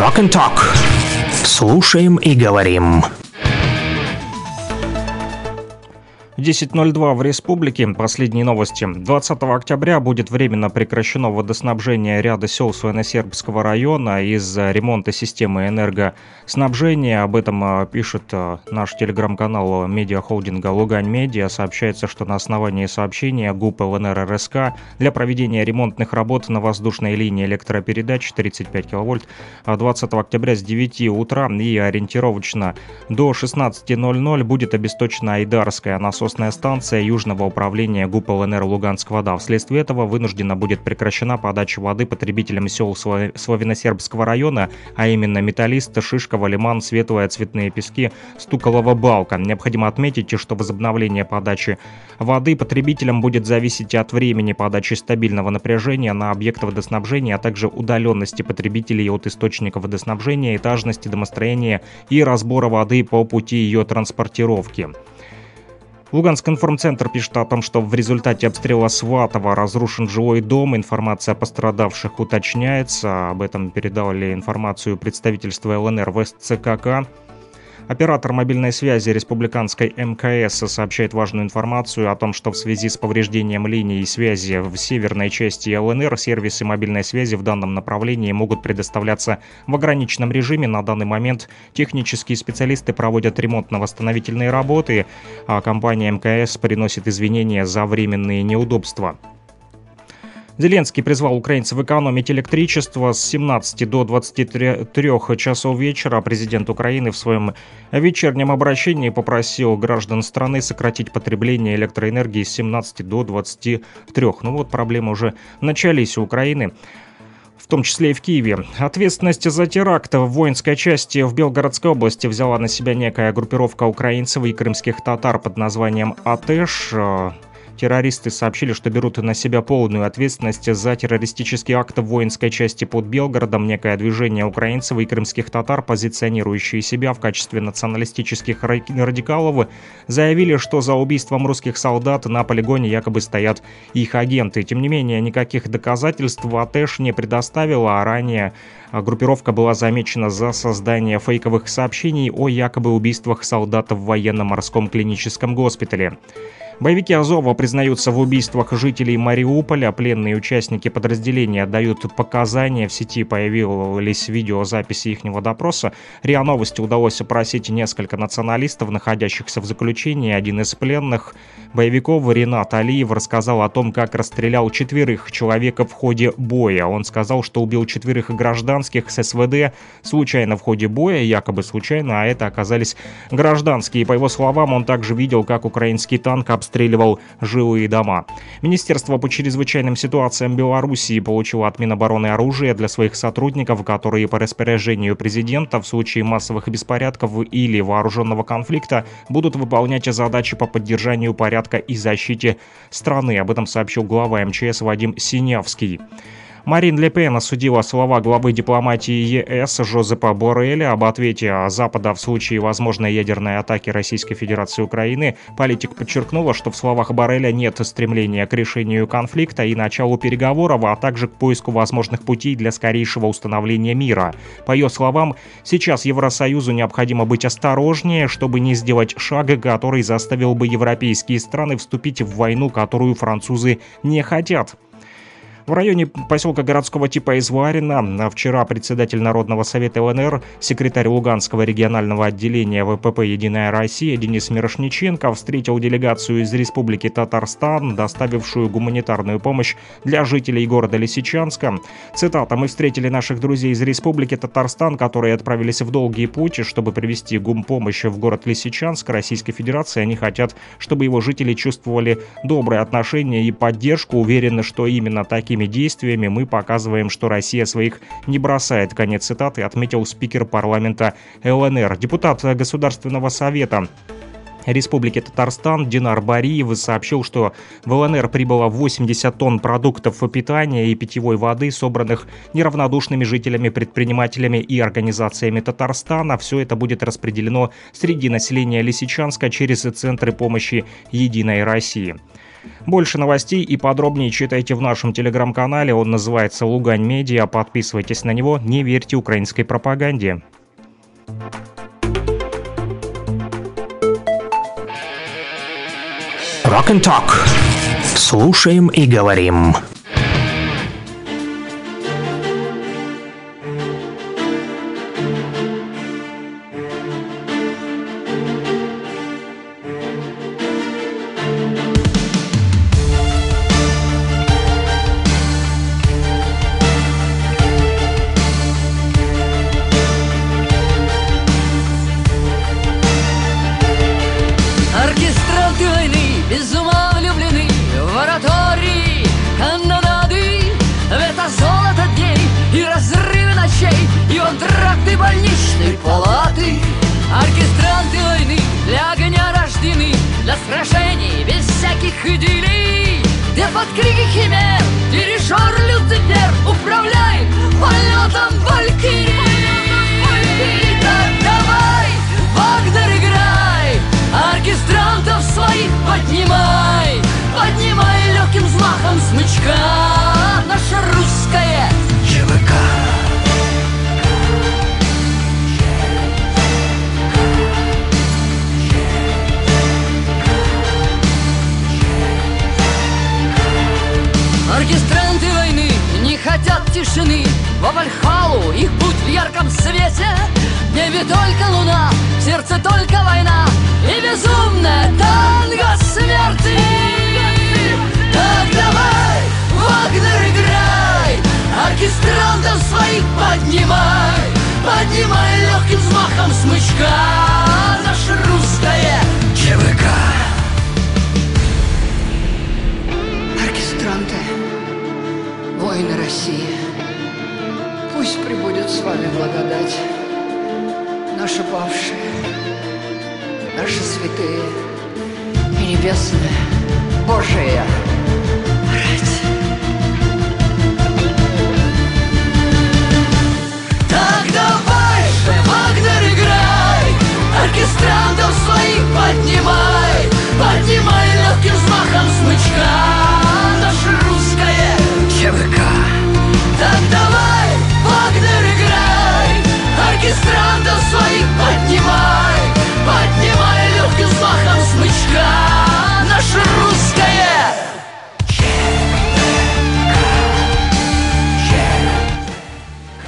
Rock and Talk. Слушаем и говорим. 10:02 в республике. Последние новости. 20 октября будет временно прекращено водоснабжение ряда сел Свойно-Сербского района из-за ремонта системы энергоснабжения. Об этом пишет наш телеграм-канал медиахолдинга «Лугань Медиа». Сообщается, что на основании сообщения ГУП ЛНР РСК для проведения ремонтных работ на воздушной линии электропередач 35 кВт 20 октября с 9 утра и ориентировочно до 16:00 будет обесточена Айдарская насосная станция Южного управления ГУП ЛНР «Луганск-Вода». Вследствие этого вынуждена будет прекращена подача воды потребителям сел Славяно-Сербского района, а именно Металлист, Шишково, Лиман, Светлое, Цветные Пески, Стуколова, Балка. Необходимо отметить, что возобновление подачи воды потребителям будет зависеть от времени подачи стабильного напряжения на объект водоснабжения, а также удаленности потребителей от источника водоснабжения, этажности домостроения и разбора воды по пути ее транспортировки. Луганский информцентр пишет о том, что в результате обстрела Сватова разрушен жилой дом. Информация о пострадавших уточняется. Об этом передали информацию представительства ЛНР в СЦКК. Оператор мобильной связи республиканской МКС сообщает важную информацию о том, что в связи с повреждением линий связи в северной части ЛНР сервисы мобильной связи в данном направлении могут предоставляться в ограниченном режиме. На данный момент технические специалисты проводят ремонтно-восстановительные работы, а компания МКС приносит извинения за временные неудобства. Зеленский призвал украинцев экономить электричество. С 17 до 23 часов вечера президент Украины в своем вечернем обращении попросил граждан страны сократить потребление электроэнергии с 17 до 23. Ну вот, проблемы уже начались у Украины, в том числе и в Киеве. Ответственность за теракт в воинской части в Белгородской области взяла на себя некая группировка украинцев и крымских татар под названием «Атэш». Террористы сообщили, что берут на себя полную ответственность за террористический акт в воинской части под Белгородом. Некое движение украинцев и крымских татар, позиционирующие себя в качестве националистических радикалов, заявили, что за убийством русских солдат на полигоне якобы стоят их агенты. Тем не менее, никаких доказательств Атэш не предоставила, а ранее группировка была замечена за создание фейковых сообщений о якобы убийствах солдат в военно-морском клиническом госпитале. Боевики Азова признаются в убийствах жителей Мариуполя. Пленные участники подразделения дают показания. В сети появились видеозаписи ихнего допроса. РИА Новости удалось опросить несколько националистов, находящихся в заключении. Один из пленных боевиков, Ренат Алиев, рассказал о том, как расстрелял 4 человека в ходе боя. Он сказал, что убил 4 гражданских с СВД случайно в ходе боя, якобы случайно, а это оказались гражданские. По его словам, он также видел, как украинский танк обстреливал жилые дома. Министерство по чрезвычайным ситуациям Белоруссии получило от Минобороны оружие для своих сотрудников, которые по распоряжению президента в случае массовых беспорядков или вооруженного конфликта будут выполнять задачи по поддержанию порядка и защите страны. Об этом сообщил глава МЧС Вадим Синявский. Марин Ле Пен осудила слова главы дипломатии ЕС Жозепа Борреля об ответе Запада в случае возможной ядерной атаки Российской Федерации Украины. Политик подчеркнула, что в словах Борреля нет стремления к решению конфликта и началу переговоров, а также к поиску возможных путей для скорейшего установления мира. По ее словам, сейчас Евросоюзу необходимо быть осторожнее, чтобы не сделать шага, который заставил бы европейские страны вступить в войну, которую французы не хотят. В районе поселка городского типа Изварина вчера председатель Народного совета ЛНР, секретарь Луганского регионального отделения ВПП «Единая Россия» Денис Мирошниченко встретил делегацию из Республики Татарстан, доставившую гуманитарную помощь для жителей города Лисичанска. Цитата: «Мы встретили наших друзей из Республики Татарстан, которые отправились в долгий путь, чтобы привезти гумпомощь в город Лисичанск Российской Федерации. Они хотят, чтобы его жители чувствовали добрые отношения и поддержку. Уверены, что именно таким действиями мы показываем, что Россия своих не бросает», — конец цитаты, отметил спикер парламента ЛНР. Депутат Государственного совета Республики Татарстан Динар Бариев сообщил, что в ЛНР прибыло 80 тонн продуктов питания и питьевой воды, собранных неравнодушными жителями, предпринимателями и организациями Татарстана. Все это будет распределено среди населения Лисичанска через центры помощи «Единой России». Больше новостей и подробнее читайте в нашем телеграм-канале, он называется «Лугань Медиа», подписывайтесь на него, не верьте украинской пропаганде. Rock and Talk. Слушаем и говорим.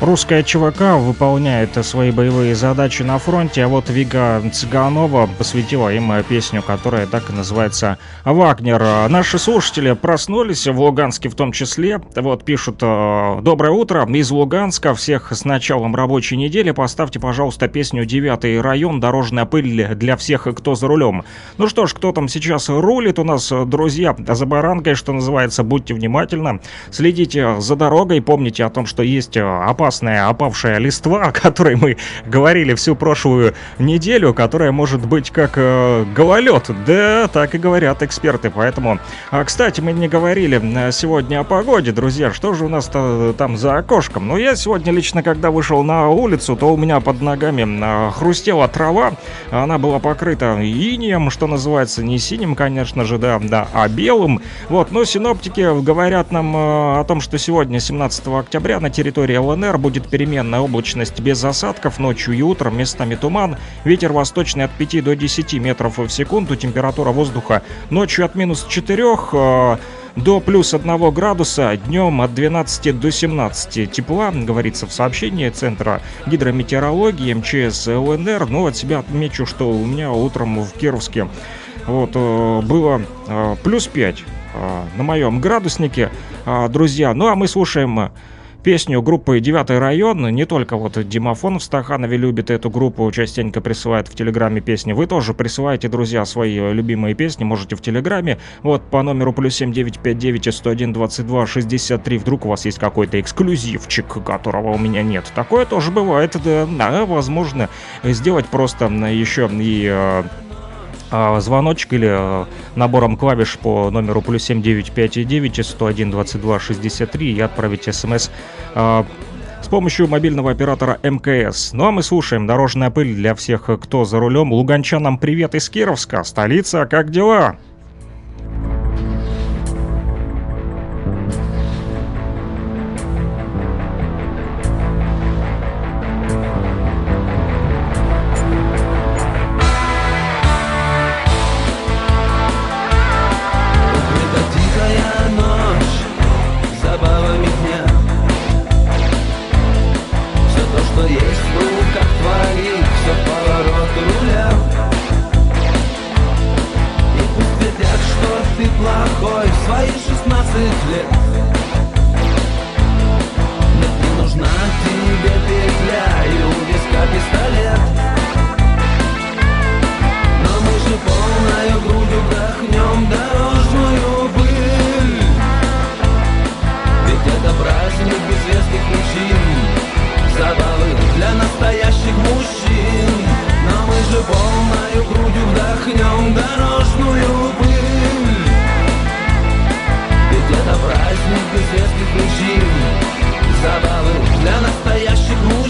Русская ЧВК выполняет свои боевые задачи на фронте, а вот Вига Цыганова посвятила им песню, которая так и называется «Вагнер». Наши слушатели проснулись, в Луганске в том числе. Вот пишут: «Доброе утро из Луганска, всех с началом рабочей недели. Поставьте, пожалуйста, песню «Девятый район», дорожная пыль для всех, кто за рулем». Ну что ж, кто там сейчас рулит у нас, друзья, за баранкой, что называется, будьте внимательны, следите за дорогой, помните о том, что есть опасность. Опавшая листва, о которой мы говорили всю прошлую неделю, которая может быть как гололед. Да, так и говорят эксперты, поэтому... Кстати, мы не говорили сегодня о погоде, друзья, что же у нас там за окошком? Ну, я сегодня лично, когда вышел на улицу, то у меня под ногами хрустела трава, она была покрыта инеем, что называется, не синим, конечно же, да, а белым. Вот, но синоптики говорят нам о том, что сегодня, 17 октября, на территории ЛНР будет переменная облачность без осадков, ночью и утром местами туман, ветер восточный от 5 до 10 метров в секунду, температура воздуха ночью от минус 4 до плюс 1 градуса, днем от 12 до 17 тепла, говорится в сообщении Центра гидрометеорологии МЧС ЛНР. Ну, от себя отмечу, что у меня утром в Кировске вот было плюс 5 на моем градуснике, друзья. Ну, а мы слушаем песню группы «Девятый район». Не только вот Димафон в Стаханове любит эту группу, частенько присылает в Телеграме песни. Вы тоже присылаете, друзья, свои любимые песни, можете в Телеграме. Вот по номеру +7 959 101 22 63. Вдруг у вас есть какой-то эксклюзивчик, которого у меня нет. Такое тоже бывает, да, возможно. Сделать просто еще и... звоночек или набором клавиш по номеру +7 959 101 22 63 и отправить смс с помощью мобильного оператора МКС. Ну а мы слушаем «Дорожная пыль для всех, кто за рулем». Луганчанам привет из Кировска, столица, как дела? свои 16 лет. Нет, не нужна тебе петля и у виска пистолет. Но мы же полною грудью вдохнем дорожную пыль. Ведь это праздник безвестных мужчин, забавы для настоящих мужчин. Но мы же полною грудью вдохнем дорожную пыль. Ведь это праздник безвестных мужчин, забавы для настоящих мужчин.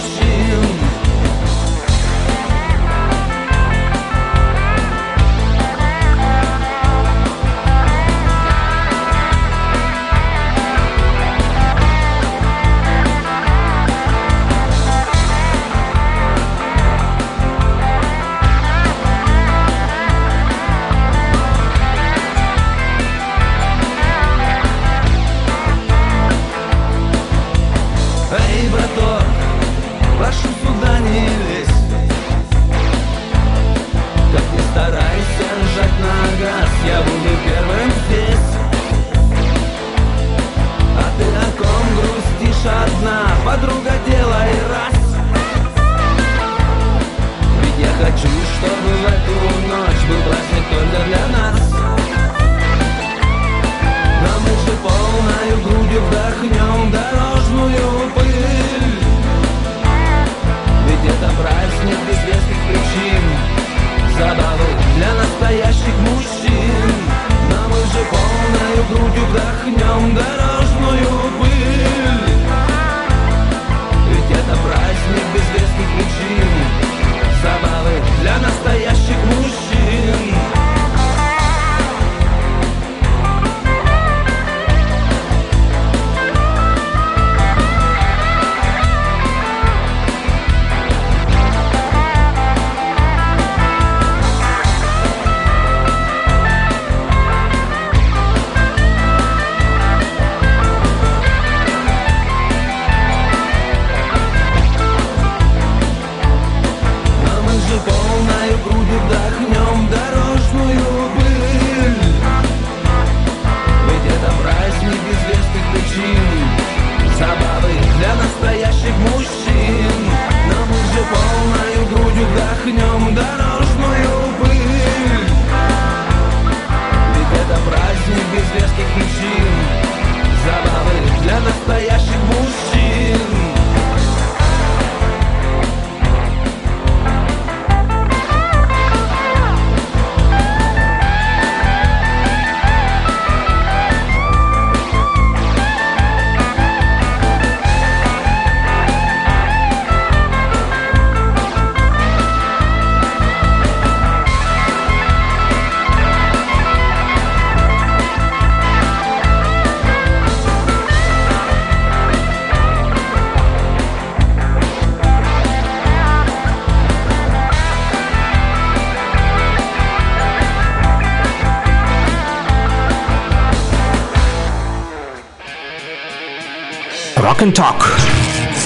Rock and Talk.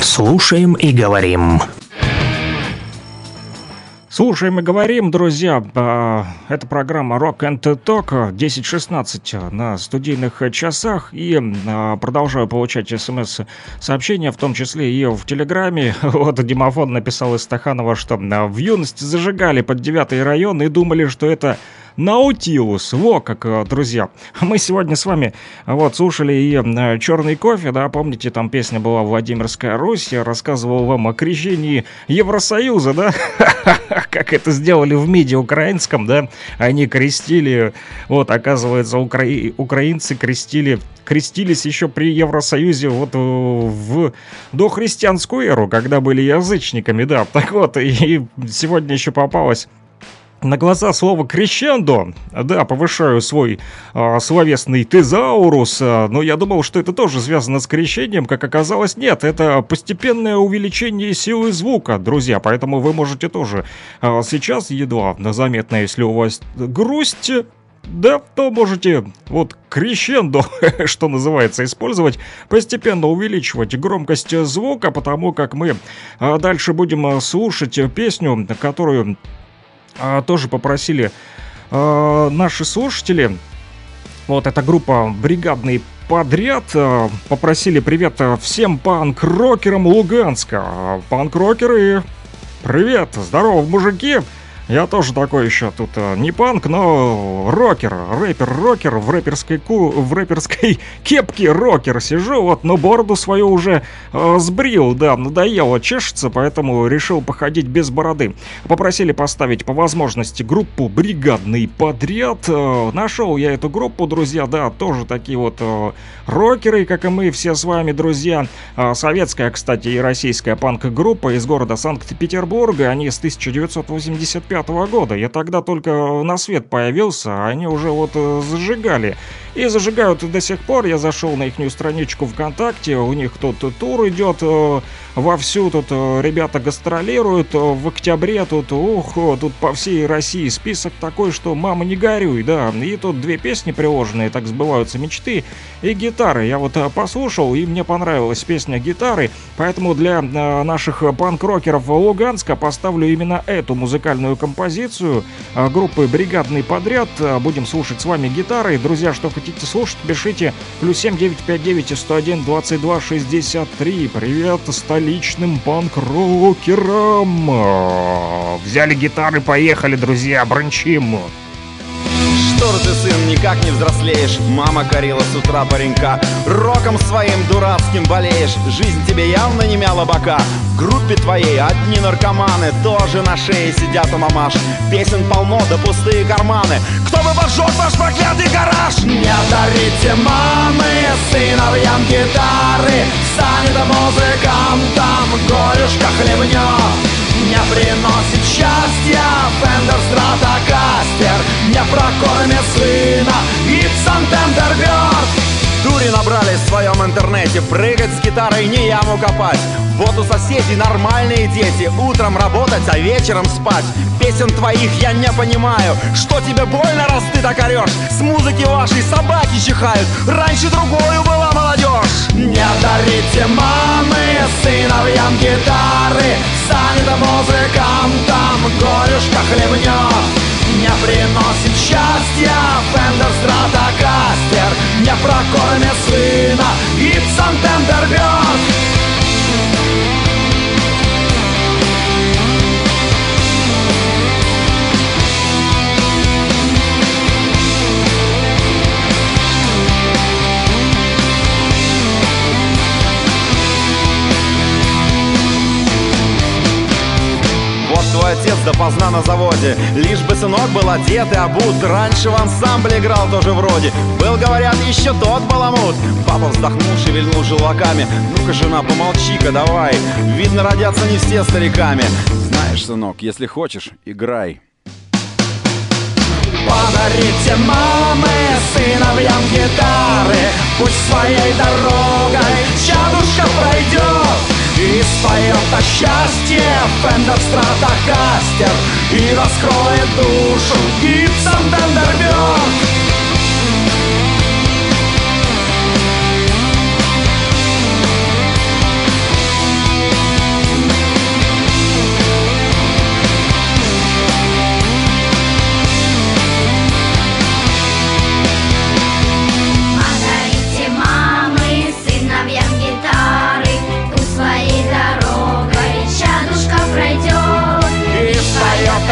Слушаем и говорим. Слушаем и говорим, друзья. Это программа Rock and Talk, 10:16 на студийных часах. И продолжаю получать смс-сообщения, в том числе и в Телеграме. Вот Димофон написал из Стаханова, что в юности зажигали под 9-й район и думали, что это... Наутилус, во как, друзья. Мы сегодня с вами вот слушали и «Черный кофе», да, помните, там песня была «Владимирская Русь», я рассказывал вам о крещении Евросоюза, да, как это сделали в МИДе украинском, да, они крестили, вот, оказывается, украинцы крестились еще при Евросоюзе вот в дохристианскую эру, когда были язычниками, да, так вот, и сегодня еще попалось на глаза слово «крещендо». Да, повышаю свой словесный тезаурус, но я думал, что это тоже связано с крещением. Как оказалось, нет, это постепенное увеличение силы звука, друзья. Поэтому вы можете тоже сейчас, едва заметно, если у вас грусть, да, то можете вот крещендо, что называется, использовать, постепенно увеличивать громкость звука, потому как мы дальше будем слушать песню, которую... тоже попросили наши слушатели. Вот эта группа «Бригадный подряд» попросили привет всем панк-рокерам Луганска. Панк-рокеры, привет, здорово, мужики. Я тоже такой еще тут не панк, но рокер, рэпер-рокер, в рэперской кепке рокер сижу, вот, но бороду свою уже сбрил, да, надоело чешется, поэтому решил походить без бороды. Попросили поставить по возможности группу «Бригадный подряд». Нашел я эту группу, друзья, да, тоже такие вот рокеры, как и мы все с вами, друзья. Советская, кстати, и российская панк-группа из города Санкт-Петербурга, они с 1985 года. Я тогда только на свет появился, а они уже вот зажигали. И зажигают до сих пор. Я зашел на ихнюю страничку ВКонтакте, у них тут тур идет вовсю, тут ребята гастролируют в октябре, тут, ух, тут по всей России список такой, что мама не горюй, да. И тут две песни приложенные, так сбываются мечты, и гитары. Я вот послушал, и мне понравилась песня «Гитары», поэтому для наших панк-рокеров Луганска поставлю именно эту музыкальную композицию группы «Бригадный подряд». Будем слушать с вами «Гитары». Друзья, что хотите слушать, пишите +7 959 101 22 63. Привет столичным панк-рокерам. Взяли гитары, поехали, друзья, брончим. Что ж ты, сын, никак не взрослеешь? Мама корила с утра паренька. Роком своим дурацким болеешь. Жизнь тебе явно не мяла бока. В группе твоей одни наркоманы, тоже на шее сидят у мамаш. Песен полно, да пустые карманы. Кто бы поджег ваш проклятый гараж? Не дарите мамы сыновьям гитары, станет музыкантом горюшка хлебнет. Не приносит счастья Фендер Стратокастер, не прокормит сына Ипсон Тендерберт. Дури набрались в своем интернете, прыгать с гитарой не яму копать. Вот у соседей нормальные дети, утром работать, а вечером спать. Песен твоих я не понимаю, что тебе больно, раз ты так орешь? С музыки вашей собаки чихают, раньше другую была молодежь. Не дарите мамы сыновьям гитары, станет музыкантом горюшка хлебнет. Не приносит счастья Фендер Стратокастер, не прокормит сына Ипсон Тендерберт. Твой отец допоздна на заводе, лишь бы сынок был одет и обут. Раньше в ансамбле играл тоже вроде, был, говорят, еще тот баламут. Папа вздохнул, шевельнул желваками. Ну-ка, жена, помолчи-ка, давай. Видно, родятся не все стариками. Знаешь, сынок, если хочешь, играй. Подарите мамы сыновьям гитары, пусть своей дорогой чадушка пройдет. И споет о счастье Фендер Стратокастер, и раскроет душу Гибсон Тендерберт.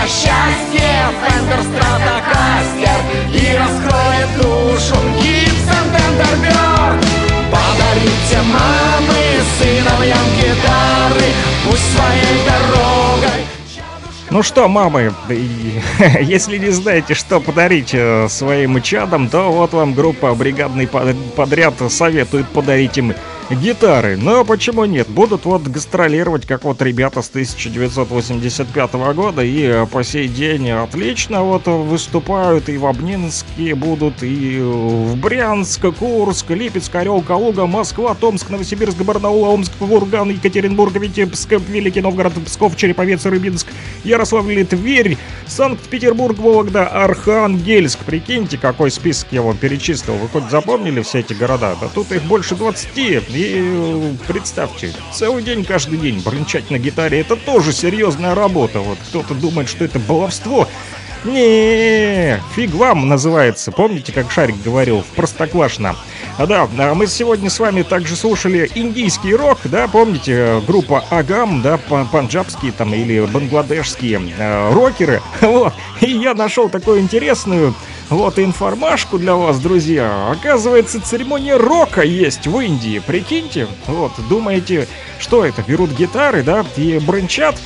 Счастье, Фендер Стратокастер, и раскроет душу Гибсон Тендерберт. Подарите мамы сыновьям гитары, пусть своей дорогой. Ну что, мамы, если не знаете, что подарить своим чадам, то вот вам группа «Бригадный подряд» советует подарить им гитары. Но почему нет? Будут вот гастролировать, как вот ребята с 1985 года, и по сей день отлично вот выступают, и в Обнинске будут, и в Брянск, Курск, Липецк, Орел, Калуга, Москва, Томск, Новосибирск, Барнаула, Омск, Курган, Екатеринбург, Витебск, Великий Новгород, Псков, Череповец, Рыбинск, Ярославль, Тверь, Санкт-Петербург, Вологда, Архангельск. Прикиньте, какой список я вам перечислил. Вы хоть запомнили все эти города? Да тут их больше 20. И представьте, целый день, каждый день бренчать на гитаре — это тоже серьезная работа. Вот кто-то думает, что это баловство, Не, фиг вам называется. Помните, как Шарик говорил в Простоквашино? Да, мы сегодня с вами также слушали индийский рок, да, помните, группа Агам, да, панджабские там или бангладешские рокеры. Вот, и я нашел такую интересную вот информашку для вас, друзья. Оказывается, церемония рока есть в Индии, прикиньте. Вот, думаете, что это, берут гитары, да, и брынчат?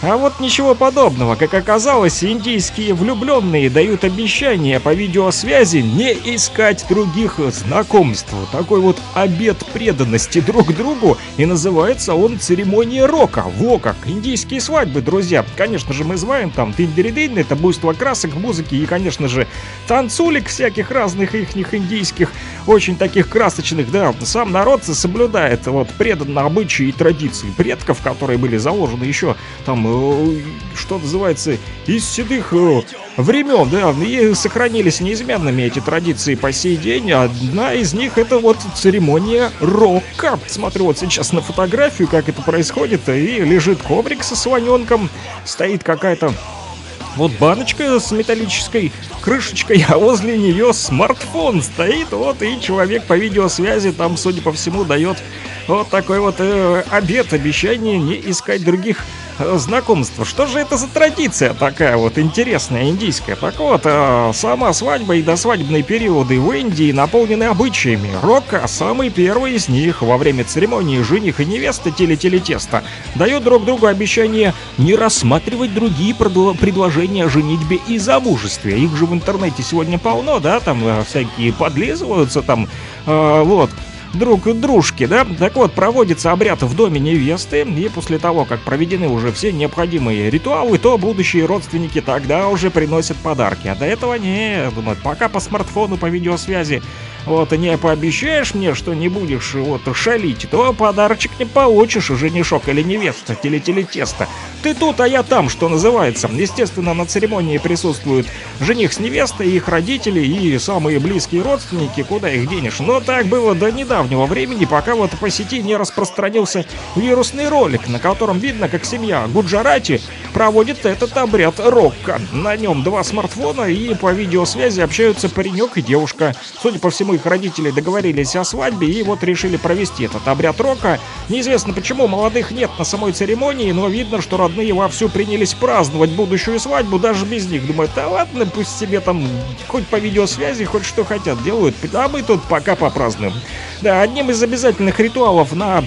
А вот ничего подобного. Как оказалось, индийские влюбленные дают обещание по видеосвязи не искать других знакомств. Такой вот обет преданности друг другу, и называется он церемония рока. Во как! Индийские свадьбы, друзья. Конечно же, мы знаем там тынь-дырь-дынь, это буйство красок, музыки и, конечно же, танцулик всяких разных ихних индийских, очень таких красочных, да. Сам народ соблюдает вот преданно обычаи и традиции предков, которые были заложены еще там, что называется, из седых времен, да, и сохранились неизменными эти традиции по сей день. Одна из них — это вот церемония рока. Смотрю вот сейчас на фотографию, как это происходит, и лежит коврик со слоненком, стоит какая-то вот баночка с металлической крышечкой, а возле нее смартфон стоит, вот, и человек по видеосвязи там, судя по всему, дает вот такой вот обет, обещание не искать других знакомств. Что же это за традиция такая вот интересная, индийская? Так вот, сама свадьба и досвадебные периоды в Индии наполнены обычаями рока. Самый первый из них: во время церемонии жених и невеста теле-теле-тесто дают друг другу обещание не рассматривать другие предложения о женитьбе и замужестве. Их же в интернете сегодня полно, да, там всякие подлизываются там, вот, друг от дружки, да? Так вот, проводится обряд в доме невесты, и после того, как проведены уже все необходимые ритуалы, то будущие родственники тогда уже приносят подарки. А до этого не, думают, пока по смартфону, по видеосвязи вот не пообещаешь мне, что не будешь вот шалить, то подарочек не получишь, женишок или невеста, теле-теле-тесто. Ты тут, а я там, что называется. Естественно, на церемонии присутствуют жених с невестой, их родители и самые близкие родственники, куда их денешь. Но так было до недавнего времени, пока вот по сети не распространился вирусный ролик, на котором видно, как семья Гуджарати проводит этот обряд рока. На нем два смартфона, и по видеосвязи общаются паренек и девушка. Судя по всему, их родители договорились о свадьбе и вот решили провести этот обряд рока. Неизвестно почему, молодых нет на самой церемонии, но видно, что родные вовсю принялись праздновать будущую свадьбу даже без них. Думают, да ладно, пусть себе там хоть по видеосвязи, хоть что хотят делают, а мы тут пока попразднуем. Да, одним из обязательных ритуалов на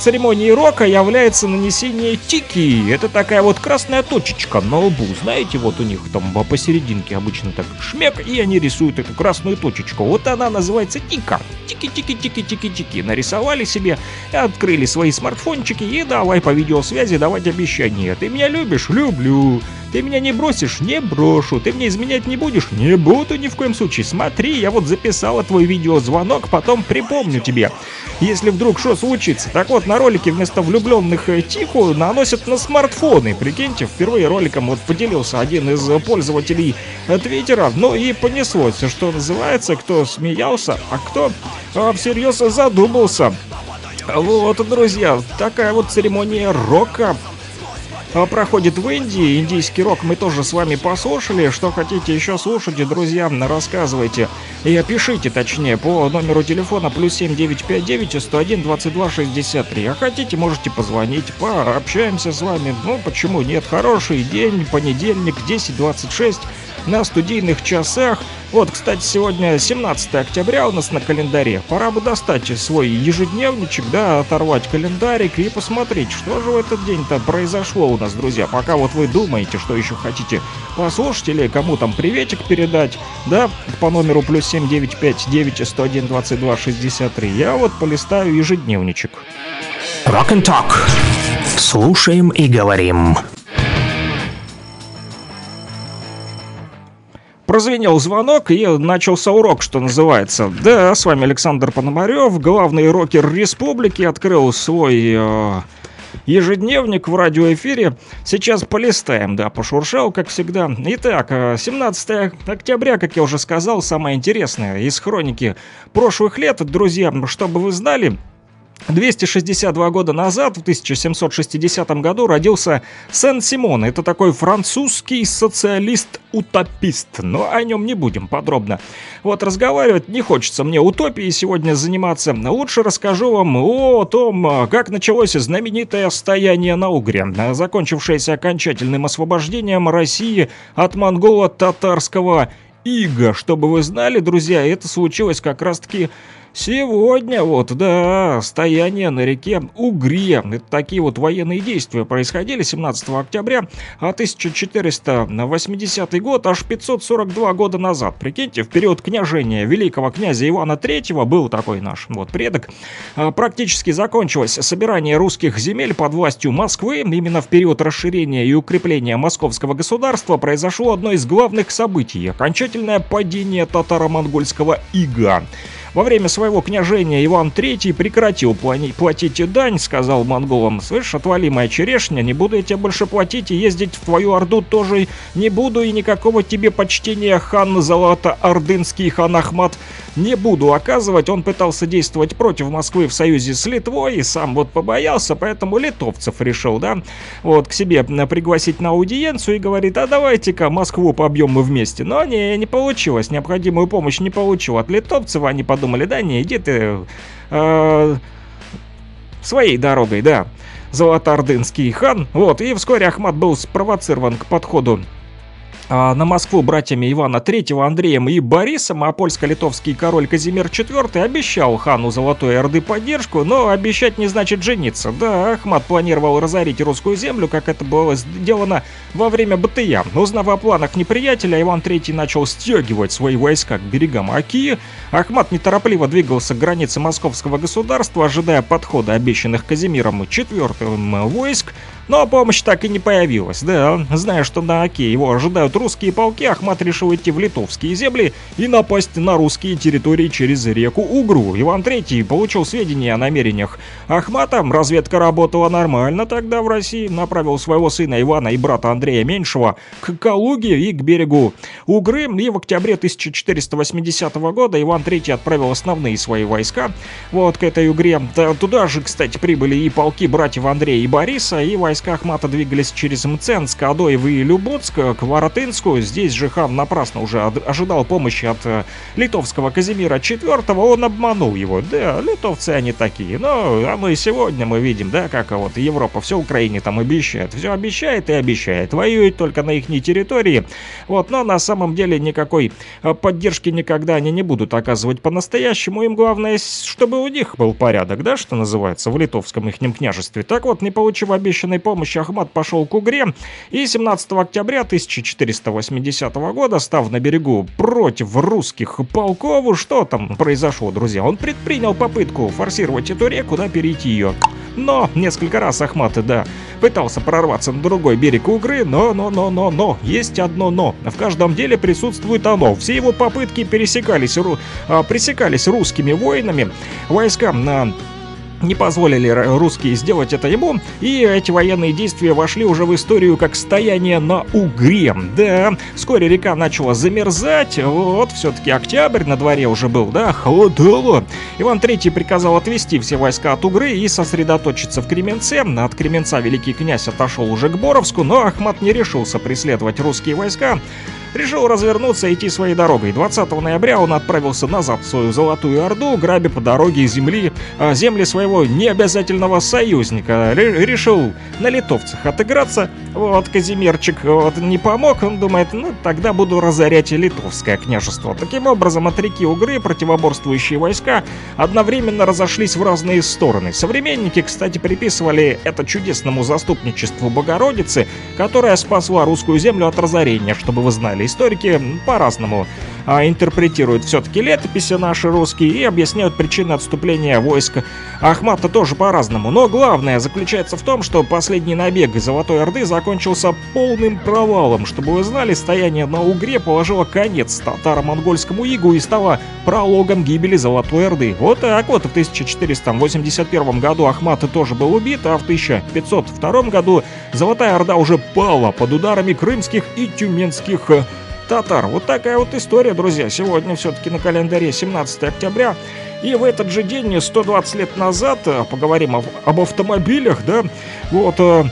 церемонии рока является нанесение тики. Это такая вот красная точечка на лбу. Знаете, вот у них там посерединке обычно так шмяк, и они рисуют эту красную точечку. Вот она называется тика. Тики-тики-тики-тики-тики. Нарисовали себе, открыли свои смартфончики и давай по видеосвязи давать обещание. Ты меня любишь? Люблю. Ты меня не бросишь? Не брошу. Ты меня изменять не будешь? Не буду ни в коем случае. Смотри, я вот записала твой видеозвонок, потом припомню тебе, если вдруг что случится. Так вот, на ролике вместо влюбленных тихо наносят на смартфоны. Прикиньте, впервые роликом вот поделился один из пользователей Твиттера. Ну и понеслось, что называется, кто смеялся, а кто всерьез задумался. Вот, друзья, такая вот церемония рока проходит в Индии. Индийский рок мы тоже с вами послушали. Что хотите еще слушайте, друзья, рассказывайте и пишите, точнее, по номеру телефона +7 959 101 22 63. А хотите, можете позвонить, пообщаемся с вами. Ну, почему нет? Хороший день, понедельник, 10:26 на студийных часах. Вот, кстати, сегодня 17 октября у нас на календаре. Пора бы достать свой ежедневничек, да, оторвать календарик и посмотреть, что же в этот день-то произошло у нас, друзья. Пока вот вы думаете, что еще хотите послушать или кому там приветик передать, да, по номеру +7 959 101 22 63. Я вот полистаю ежедневничек. Rock and Talk. Слушаем и говорим. Прозвенел звонок, и начался урок, что называется. Да, с вами Александр Пономарев, главный рокер республики, открыл свой ежедневник в радиоэфире. Сейчас полистаем, да, пошуршал, как всегда. Итак, 17 октября, как я уже сказал, самое интересное из хроники прошлых лет, друзья, чтобы вы знали. 262 года назад, в 1760 году, родился Сен-Симон. Это такой французский социалист-утопист, но о нем не будем подробно. Вот разговаривать не хочется мне утопией сегодня заниматься. Лучше расскажу вам о том, как началось знаменитое «Стояние на Угре», закончившееся окончательным освобождением России от монголо-татарского ига. Чтобы вы знали, друзья, это случилось как раз-таки... сегодня вот, да, стояние на реке Угре. Это такие вот военные действия происходили 17 октября, а 1480 год, аж 542 года назад. Прикиньте, в период княжения великого князя Ивана III, был такой наш вот предок, практически закончилось собирание русских земель под властью Москвы. Именно в период расширения и укрепления московского государства произошло одно из главных событий – окончательное падение татаро-монгольского ига. Во время своего княжения Иван III прекратил платить дань, сказал монголам: «Слышь, отвали, моя черешня, не буду я тебе больше платить, и ездить в твою орду тоже не буду, и никакого тебе почтения, хан Золото-Ордынский, хан Ахмат, не буду оказывать». Он пытался действовать против Москвы в союзе с Литвой и сам вот побоялся, поэтому литовцев решил, да, вот к себе пригласить на аудиенцию и говорит: «А давайте-ка Москву побьем мы вместе». Но не получилось, необходимую помощь не получил от литовцев, они подумали: «Да не, иди ты своей дорогой, да, Золотоордынский хан». Вот, и вскоре Ахмат был спровоцирован к подходу на Москву братьями Ивана III, Андреем и Борисом, а польско-литовский король Казимир IV обещал хану Золотой Орды поддержку, но обещать не значит жениться. Да, Ахмат планировал разорить русскую землю, как это было сделано во время Батыя. Узнав о планах неприятеля, Иван III начал стягивать свои войска к берегам Оки. Ахмат неторопливо двигался к границе московского государства, ожидая подхода обещанных Казимиром IV войск, но помощь так и не появилась. Да, зная, что на Оке его ожидают русские полки, Ахмат решил идти в литовские земли и напасть на русские территории через реку Угру. Иван III получил сведения о намерениях Ахмата, разведка работала нормально тогда в России, направил своего сына Ивана и брата Андрея Меньшего к Калуге и к берегу Угры, и в октябре 1480 года Иван III отправил основные свои войска вот к этой Угре. Туда же, кстати, прибыли и полки братьев Андрея и Бориса, и войска Ахмата двигались через Мценск, Адоев и Люботск к Воротынску. Здесь же хан напрасно уже ожидал помощи от литовского Казимира IV, он обманул его. Да, литовцы они такие, а мы сегодня мы видим, да, как вот Европа все Украине там обещает, все обещает и обещает, воюет только на ихней территории, вот, но на самом деле никакой поддержки никогда они не будут оказывать по-настоящему, им главное, чтобы у них был порядок, да, что называется, в литовском ихнем княжестве. Так вот, не получив обещанной помощи, Ахмат пошел к Угре, и 17 октября 1480 года, став на берегу против русских полков, что там произошло, друзья? Он предпринял попытку форсировать эту реку, да, перейти ее. Но несколько раз Ахмат, да, пытался прорваться на другой берег Угры, но, есть одно но. В каждом деле присутствует оно. Все его попытки пресекались русскими воинами, войскам на... не позволили русские сделать это ему, и эти военные действия вошли уже в историю как «Стояние на Угре». Да, вскоре река начала замерзать, вот, все-таки октябрь на дворе уже был, да, холодало. Иван III приказал отвести все войска от Угры и сосредоточиться в Кременце. От Кременца великий князь отошел уже к Боровску, но Ахмат не решился преследовать русские войска. Решил развернуться и идти своей дорогой. 20 ноября он отправился назад в свою Золотую Орду, грабя по дороге земли своего необязательного союзника. Решил на литовцах отыграться. Вот Казимирчик вот не помог, он думает: тогда буду разорять и литовское княжество. Таким образом, от реки Угры противоборствующие войска одновременно разошлись в разные стороны. Современники, кстати, приписывали это чудесному заступничеству Богородицы, которая спасла русскую землю от разорения, чтобы вы знали. Историки по-разному интерпретируют все-таки летописи наши русские и объясняют причины отступления войск Ахмата тоже по-разному. Но главное заключается в том, что последний набег Золотой Орды закончился полным провалом. Чтобы вы знали, «Стояние на Угре» положило конец татаро-монгольскому игу и стало прологом гибели Золотой Орды. Вот так вот, в 1481 году Ахмат тоже был убит, а в 1502 году Золотая Орда уже пала под ударами крымских и тюменских татар. Вот такая вот история, друзья. Сегодня все-таки на календаре 17 октября. И в этот же день, 120 лет назад, поговорим об автомобилях, да, вот...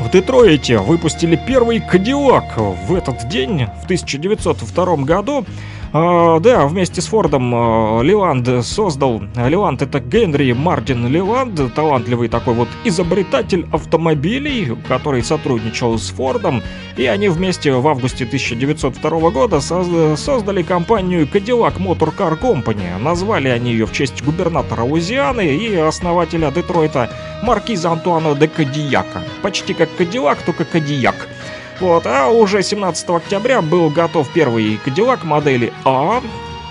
В Детройте выпустили первый Кадиллак в этот день, в 1902 году. Да, вместе с Фордом Лиланд создал... Лиланд — это Генри Мардин Лиланд, талантливый такой вот изобретатель автомобилей, который сотрудничал с Фордом. И они вместе в августе 1902 года создали компанию Cadillac Motor Car Company. Назвали они ее в честь губернатора Луизианы и основателя Детройта маркиза Антуана де Кадияка. Почти как Кадиллак, только Кадияк. Вот, а уже 17 октября был готов первый Кадиллак модели А.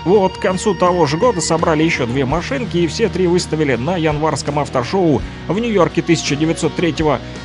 Вот, к концу того же года собрали еще две машинки и все три выставили на январском автошоу в Нью-Йорке 1903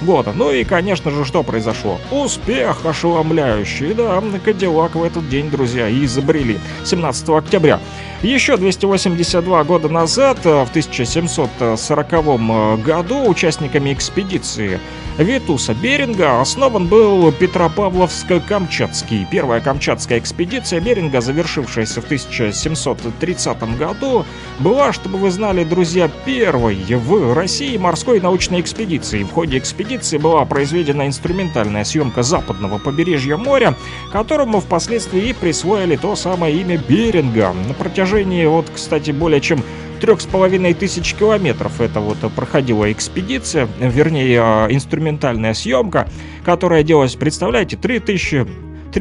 года. Ну и, конечно же, что произошло? Успех ошеломляющий, да, Кадиллак в этот день, друзья, изобрели 17 октября. Еще 282 года назад, в 1740 году, участниками экспедиции Витуса Беринга основан был Петропавловско-Камчатский. Первая камчатская экспедиция Беринга, завершившаяся в 1730 году, была, чтобы вы знали, друзья, первой в России морской научной экспедиции. В ходе экспедиции была произведена инструментальная съемка западного побережья моря, которому впоследствии и присвоили то самое имя Беринга. На протяжении, вот, кстати, более чем 3500 километров это вот проходила экспедиция, вернее, инструментальная съемка, которая делалась, представляете, 3500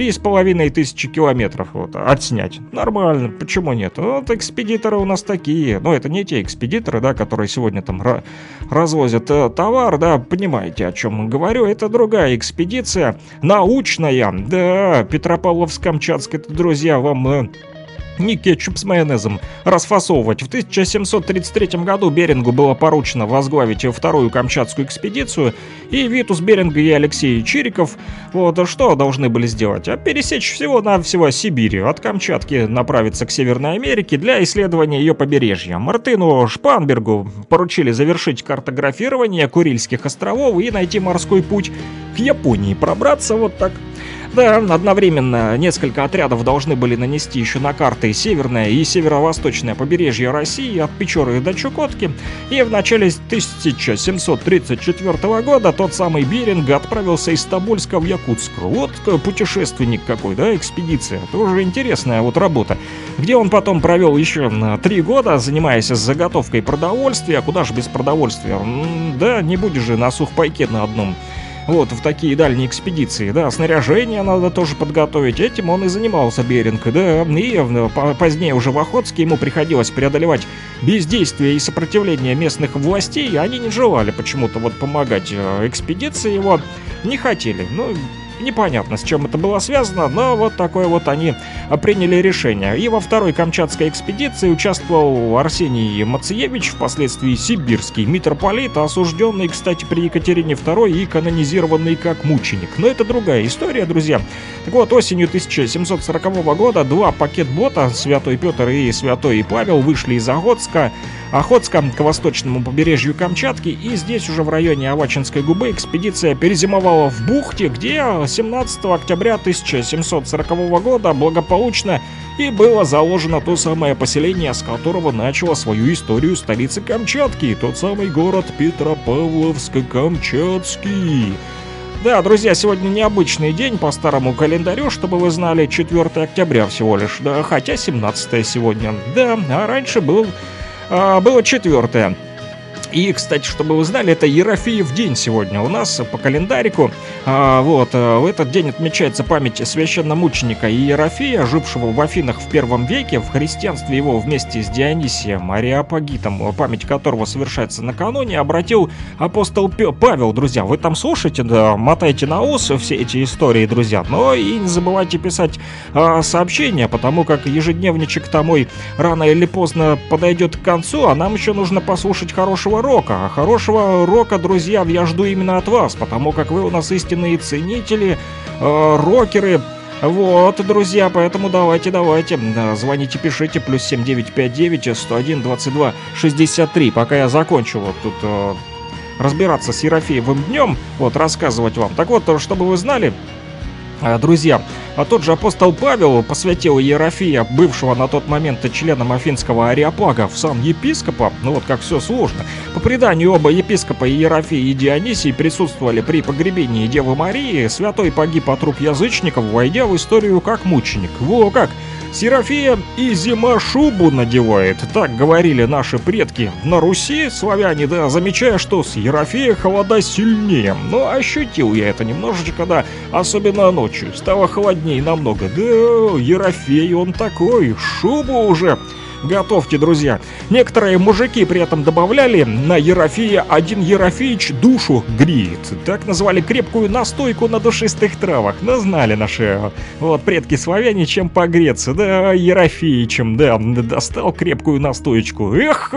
километров вот отснять. Нормально, почему нет? Вот экспедиторы у нас такие. Но это не те экспедиторы, да, которые сегодня там развозят товар, да, понимаете, о чем говорю. Это другая экспедиция, научная, да, Петропавловск-Камчатск, это, друзья, вам... не кетчуп с майонезом расфасовывать. В 1733 году Берингу было поручено возглавить вторую камчатскую экспедицию, и Витус Беринг и Алексей Чириков вот что должны были сделать? А пересечь всего-навсего Сибирь, от Камчатки направиться к Северной Америке для исследования ее побережья. Мартыну Шпанбергу поручили завершить картографирование Курильских островов и найти морской путь к Японии, пробраться вот так. Да, одновременно несколько отрядов должны были нанести еще на карты северное и северо-восточное побережье России от Печоры до Чукотки. И в начале 1734 года тот самый Беринг отправился из Тобольска в Якутск. Вот путешественник какой, да, экспедиция. Тоже интересная вот работа. Где он потом провел еще 3 года, занимаясь заготовкой продовольствия. Куда же без продовольствия? Да, не будешь же на сухпайке на одном. Вот, в такие дальние экспедиции, да, снаряжение надо тоже подготовить, этим он и занимался Беринг, да, и позднее уже в Охотске ему приходилось преодолевать бездействие и сопротивление местных властей, они не желали почему-то вот помогать экспедиции, его не хотели, ну... Непонятно, с чем это было связано, но вот такое вот они приняли решение. И во второй камчатской экспедиции участвовал Арсений Мациевич, впоследствии сибирский митрополит, осужденный, кстати, при Екатерине II и канонизированный как мученик. Но это другая история, друзья. Так вот, осенью 1740 года 2 пакетбота, Святой Петр и Святой Павел, вышли из Охотска к восточному побережью Камчатки, и здесь уже в районе Авачинской губы экспедиция перезимовала в бухте, где 17 октября 1740 года благополучно и было заложено то самое поселение, с которого начала свою историю столица Камчатки, тот самый город Петропавловск-Камчатский. Да, друзья, сегодня необычный день по старому календарю, чтобы вы знали, 4 октября всего лишь, да, хотя 17 сегодня, да, а раньше было 4. И, кстати, чтобы вы знали, это Ерофеев день сегодня у нас по календарику. Вот, в этот день отмечается память священномученика Ерофея, жившего в Афинах в первом веке. В христианстве его вместе с Дионисием Ареопагитом, память которого совершается накануне, обратил апостол Павел. Друзья, вы там слушаете, да, мотайте на ус все эти истории, друзья. Но и не забывайте писать сообщения, потому как ежедневничек-то мой рано или поздно подойдет к концу, а нам еще нужно послушать хорошего рока. А хорошего рока, друзья, я жду именно от вас, потому как вы у нас истинные ценители, рокеры. Вот, друзья, поэтому давайте, звоните, пишите, плюс 7959-101-22-63. Пока я закончу вот тут разбираться с Ерофеевым днем, вот, рассказывать вам. Так вот, чтобы вы знали, друзья, А тот же апостол Павел посвятил Ерофея, бывшего на тот момент членом афинского ареопага, в сан епископа. Ну вот как все сложно. По преданию, оба епископа, Ерофей и Дионисий, присутствовали при погребении Девы Марии. Святой погиб от рук язычников, войдя в историю как мученик. Во как! С Ерофеем и зима шубу надевает, так говорили наши предки. На Руси славяне, да, замечая, что с Ерофея холода сильнее. Но ощутил я это немножечко, да, особенно ночью. Стало холоднее намного. Да, Ерофей он такой, шубу уже. Готовьте, друзья. Некоторые мужики при этом добавляли на Ерофея: один Ерофеич душу греет. Так назвали крепкую настойку на душистых травах. Да, знали наши вот предки славяне, чем погреться. Да, Ерофеичем, да, достал крепкую настоечку. Эх,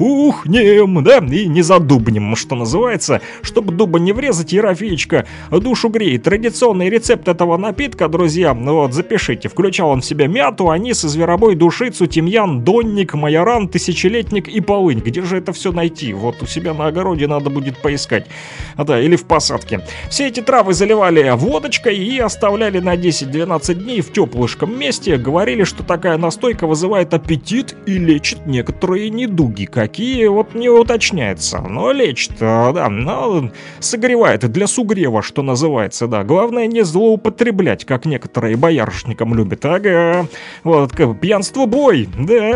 ухнем, да, и не задубнем, что называется. Чтобы дуба не врезать, Ерофеечка душу греет. Традиционный рецепт этого напитка, друзья, вот запишите. Включал он в себя мяту, анис, зверобой, душицу, тимьян, донник, майоран, тысячелетник и полынь. Где же это все найти? Вот у себя на огороде надо будет поискать. А да, или в посадке. Все эти травы заливали водочкой и оставляли на 10-12 дней в теплышком месте. Говорили, что такая настойка вызывает аппетит и лечит некоторые недуги. Какие, вот не уточняется. Но лечит, да, но согревает, для сугрева, что называется, да. Главное не злоупотреблять, как некоторые боярышникам любят. Ага, вот, пьянство бой, да.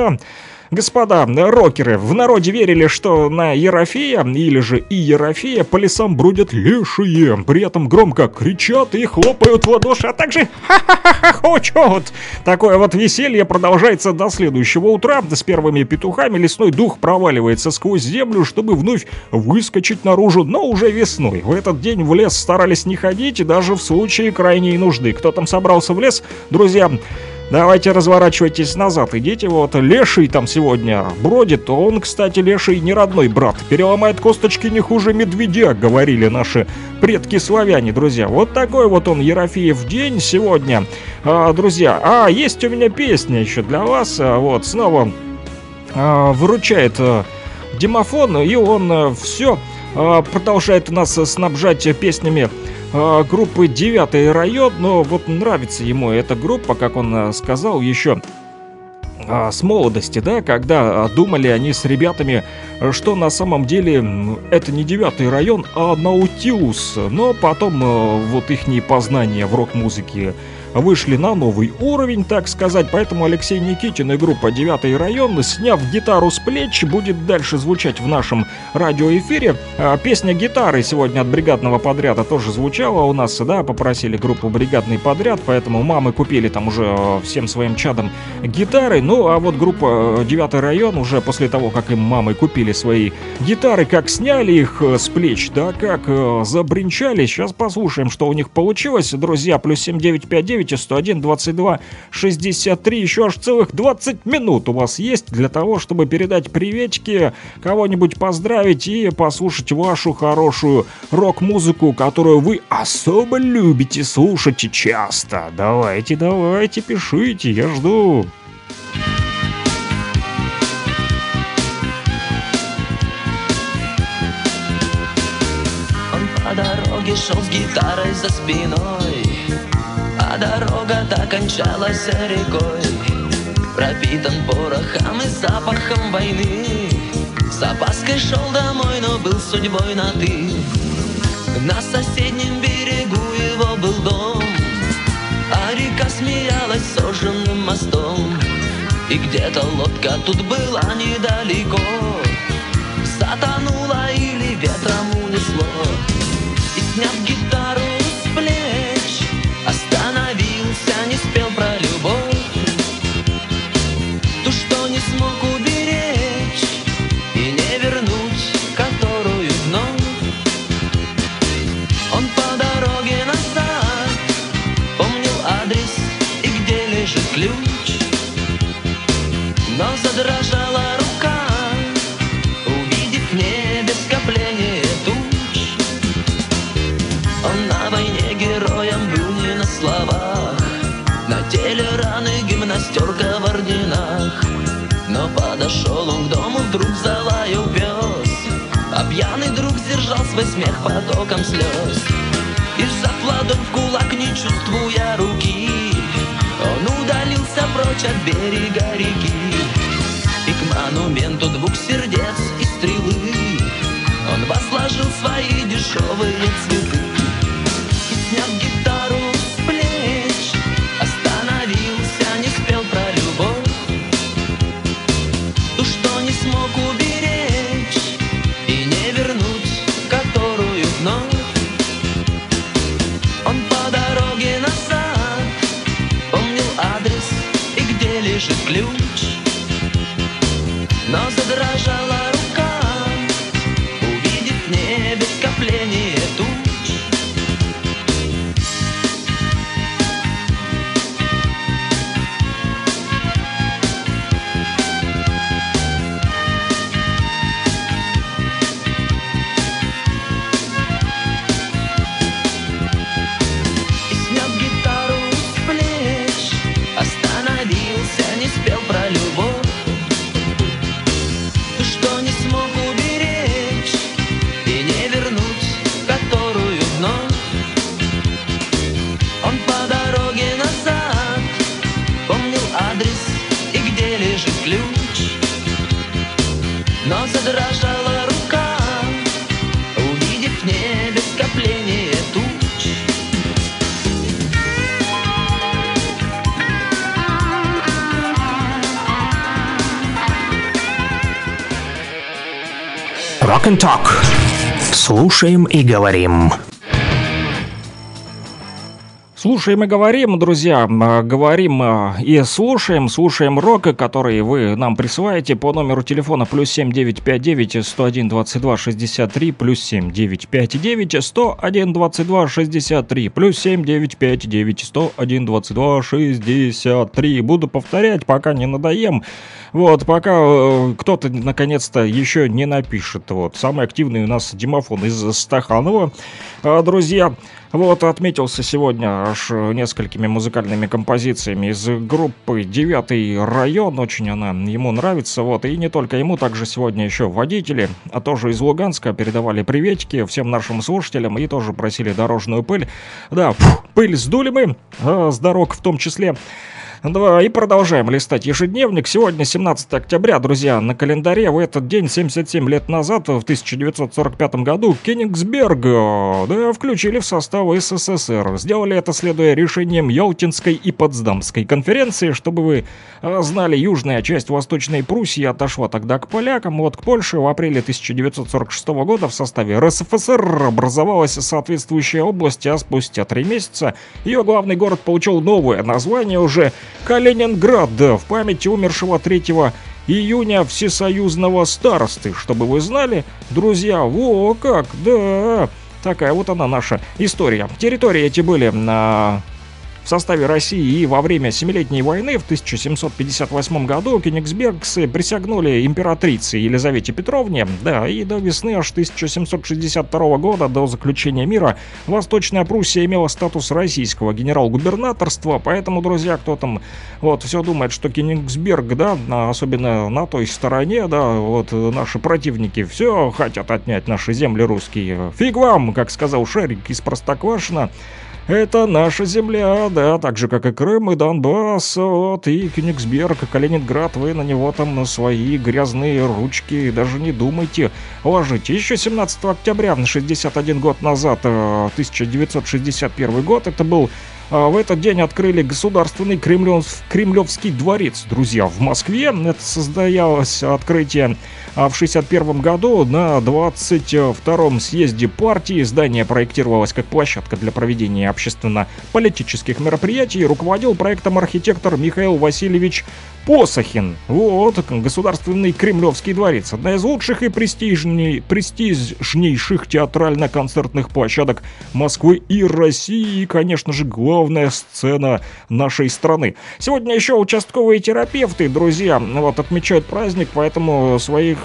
Господа рокеры, в народе верили, что на Ерофея или же и Ерофея по лесам бродят лешие, при этом громко кричат и хлопают в ладоши, а также ха-ха-ха хохочут. Такое вот веселье продолжается до следующего утра. С первыми петухами лесной дух проваливается сквозь землю, чтобы вновь выскочить наружу, но уже весной. В этот день в лес старались не ходить, даже в случае крайней нужды. Кто там собрался в лес, друзья? Давайте разворачивайтесь назад, идите, вот леший там сегодня бродит, он, кстати, леший не родной брат, переломает косточки не хуже медведя, говорили наши предки-славяне, друзья. Вот такой вот он, Ерофеев день сегодня, друзья. А есть у меня песня еще для вас, вот, снова выручает Димофон, и он все продолжает нас снабжать песнями группы «Девятый район», но вот нравится ему эта группа, как он сказал, еще с молодости, да, когда думали они с ребятами, что на самом деле это не «Девятый район», а «Наутилус». Но потом вот их познания в рок-музыке вышли на новый уровень, так сказать. Поэтому Алексей Никитин и группа «Девятый район», сняв гитару с плеч, будет дальше звучать в нашем радиоэфире. Песня «Гитары» сегодня от бригадного подряда тоже звучала у нас, да, попросили группу «Бригадный подряд», поэтому мамы купили там уже всем своим чадам гитары. Ну а вот группа «Девятый район» уже после того, как им мамы купили свои гитары, как сняли их с плеч, да, как забринчали. Сейчас послушаем, что у них получилось, друзья. Плюс 7959 101 22 63, еще аж целых 20 минут у вас есть для того, чтобы передать приветики, кого-нибудь поздравить и послушать вашу хорошую рок-музыку, которую вы особо любите слушать и часто. Давайте, давайте, пишите, я жду. Он по дороге шел с гитарой за спиной, а дорога докончалась рекой. Пропитан порохом и запахом войны, с опаской шел домой, но был судьбой на ты. На соседнем берегу его был дом, а река смеялась сожженным мостом. И где-то лодка тут была недалеко, затонула или ветром унесло. И сняв гитару с плеч, остановился, не спел про любовь, ту, что не смог уберечь и не вернуть, которую вновь. Он по дороге назад помнил адрес и где лежит ключ, но задрожала рука, увидев в небе скопление туч. Он на войне героем был, словах, на теле раны, гимнастерка в орденах. Но подошел он к дому, вдруг залаял пес, а пьяный друг сдержал свой смех потоком слез. И зажав ладонь в кулак, не чувствуя руки, прочь от берега реки. И к монументу двух сердец и стрелы он возложил свои дешевые цветы. И сняв гитару с плеч, остановился, не спел про любовь, ту, что не смог уберечь и не вернуть, которую вновь. Он по дороге назад помнил адрес и где лежит ключ, но задрожала рука, увидев в небе скопление туч. И сняв гитару с плеч, остановился, не спел про любовь, но задрожала рука, увидев в небе скопление туч. Rock and Talk. Слушаем и говорим. Слушаем и говорим, друзья, говорим и слушаем рок, который вы нам присылаете по номеру телефона +7 959 101 22 63, +7 959 101 22 63, +7 959 101 22 63. Буду повторять, пока не надоем. Вот, пока кто-то наконец-то еще не напишет. Вот, самый активный у нас Димафон из Стаханова, друзья. Вот, отметился сегодня аж несколькими музыкальными композициями из группы «Девятый район». Очень она ему нравится, вот, и не только ему, также сегодня еще водители, а тоже из Луганска, передавали приветики всем нашим слушателям и тоже просили дорожную пыль. Да, пыль сдули мы, с дорог в том числе. Да, и продолжаем листать ежедневник. Сегодня 17 октября, друзья, на календаре. В этот день 77 лет назад, в 1945 году, Кенигсберг, да, включили в состав СССР. Сделали это, следуя решениям Ялтинской и Потсдамской конференции. Чтобы вы знали, южная часть Восточной Пруссии отошла тогда к полякам, вот к Польше. В апреле 1946 года в составе РСФСР образовалась соответствующая область, а спустя 3 месяца ее главный город получил новое название, уже Калининград, в память умершего 3 июня всесоюзного старосты. Чтобы вы знали, друзья, во как, да, такая вот она наша история. Территории эти были в составе России, и во время Семилетней войны в 1758 году кенигсбергцы присягнули императрице Елизавете Петровне, да, и до весны аж 1762 года, до заключения мира, Восточная Пруссия имела статус российского генерал-губернаторства, поэтому, друзья, кто там вот все думает, что Кенигсберг, да, особенно на той стороне, да, вот наши противники все хотят отнять наши земли русские. Фиг вам, как сказал Шарик из Простоквашино. Это наша земля, да, так же, как и Крым, и Донбасс, вот, и Кенигсберг, и Калининград, вы на него там свои грязные ручки даже не думайте ложить. Еще 17 октября, 61 год назад, 1961 год, это был... В этот день открыли Государственный Кремлевский дворец, друзья, в Москве. Это состоялось открытие в 1961 году на 22-м съезде партии. Здание проектировалось как площадка для проведения общественно-политических мероприятий. Руководил проектом архитектор Михаил Васильевич Посохин. Вот, Государственный Кремлевский дворец. Одна из лучших и престижнейших театрально-концертных площадок Москвы и России. И, конечно же, главное. Главная сцена нашей страны. Сегодня еще участковые терапевты, друзья, вот, отмечают праздник, поэтому своих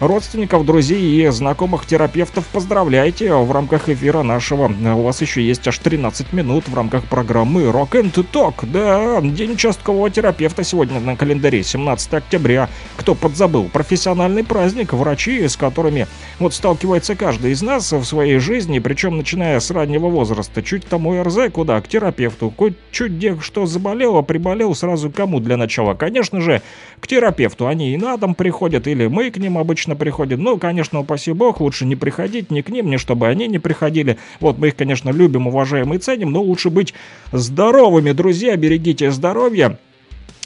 родственников, друзей и знакомых терапевтов поздравляйте. В рамках эфира нашего у вас еще есть аж 13 минут в рамках программы Rock and Talk. Да, день участкового терапевта сегодня на календаре, 17 октября. Кто подзабыл? Профессиональный праздник, врачи, с которыми вот сталкивается каждый из нас в своей жизни, причем начиная с раннего возраста. Чуть там ОРЗ, куда? К терапевту. Чуть где что заболело, приболел, сразу кому для начала? Конечно же, к терапевту. Они и на дом приходят, или мы к ним обычно приходим. Ну, конечно, упаси бог, лучше не приходить ни к ним, ни чтобы они не приходили. Вот мы их, конечно, любим, уважаем и ценим, но лучше быть здоровыми, друзья, берегите здоровье.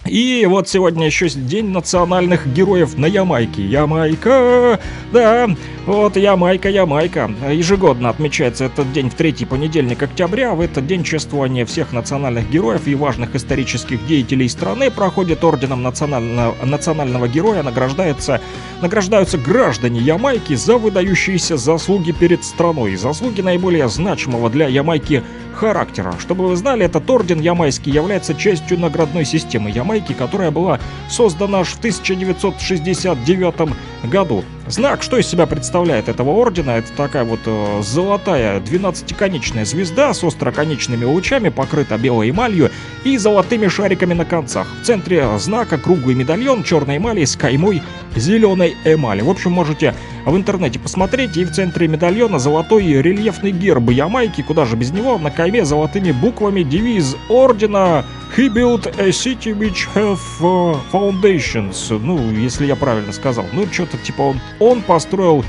И вот сегодня еще день национальных героев на Ямайке. Ямайка! Да, вот Ямайка, Ямайка. Ежегодно отмечается этот день в третий понедельник октября. В этот день чествование всех национальных героев и важных исторических деятелей страны проходит орденом национального героя. Награждаются граждане Ямайки за выдающиеся заслуги перед страной. Заслуги наиболее значимого для Ямайки характера. Чтобы вы знали, этот орден ямайский является частью наградной системы Ямайки, которая была создана аж в 1969 году. Знак, что из себя представляет этого ордена, это такая вот золотая 12-конечная звезда с остроконечными лучами, покрыта белой эмалью и золотыми шариками на концах. В центре знака круглый медальон черной эмали с каймой зеленой эмали. В общем, можете в интернете посмотреть, и в центре медальона золотой рельефный герб Ямайки, куда же без него, на кайме золотыми буквами девиз ордена «He built a city which have foundations», ну, если я правильно сказал, ну, что-то типа он построил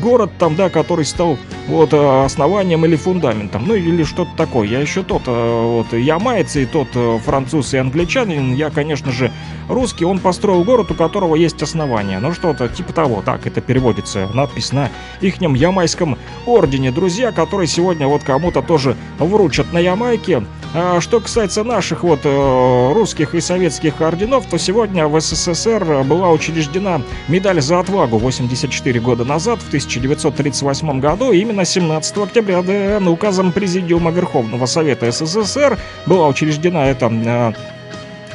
город там, да, который стал вот основанием или фундаментом, ну или что-то такое. Я еще тот вот ямайец и тот француз и англичанин, я, конечно же, русский. Он построил город, у которого есть основания, ну что-то типа того, так это переводится, надпись на ихнем ямайском ордене, друзья, который сегодня вот кому-то тоже вручат на Ямайке. А что касается наших вот русских и советских орденов, то сегодня в СССР была учреждена медаль за отвагу 84 года назад, в 1938 году, именно 17 октября, да, указом Президиума Верховного Совета СССР была учреждена эта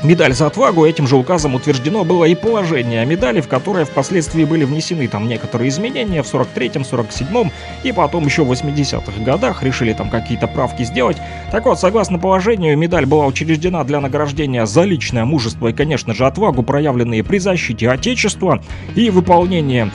медаль за отвагу. Этим же указом утверждено было и положение о медали, в которое впоследствии были внесены там некоторые изменения в 43-м, 47-м и потом еще в 80-х годах. Решили там какие-то правки сделать. Так вот, согласно положению, медаль была учреждена для награждения за личное мужество и, конечно же, отвагу, проявленные при защите Отечества и исполнение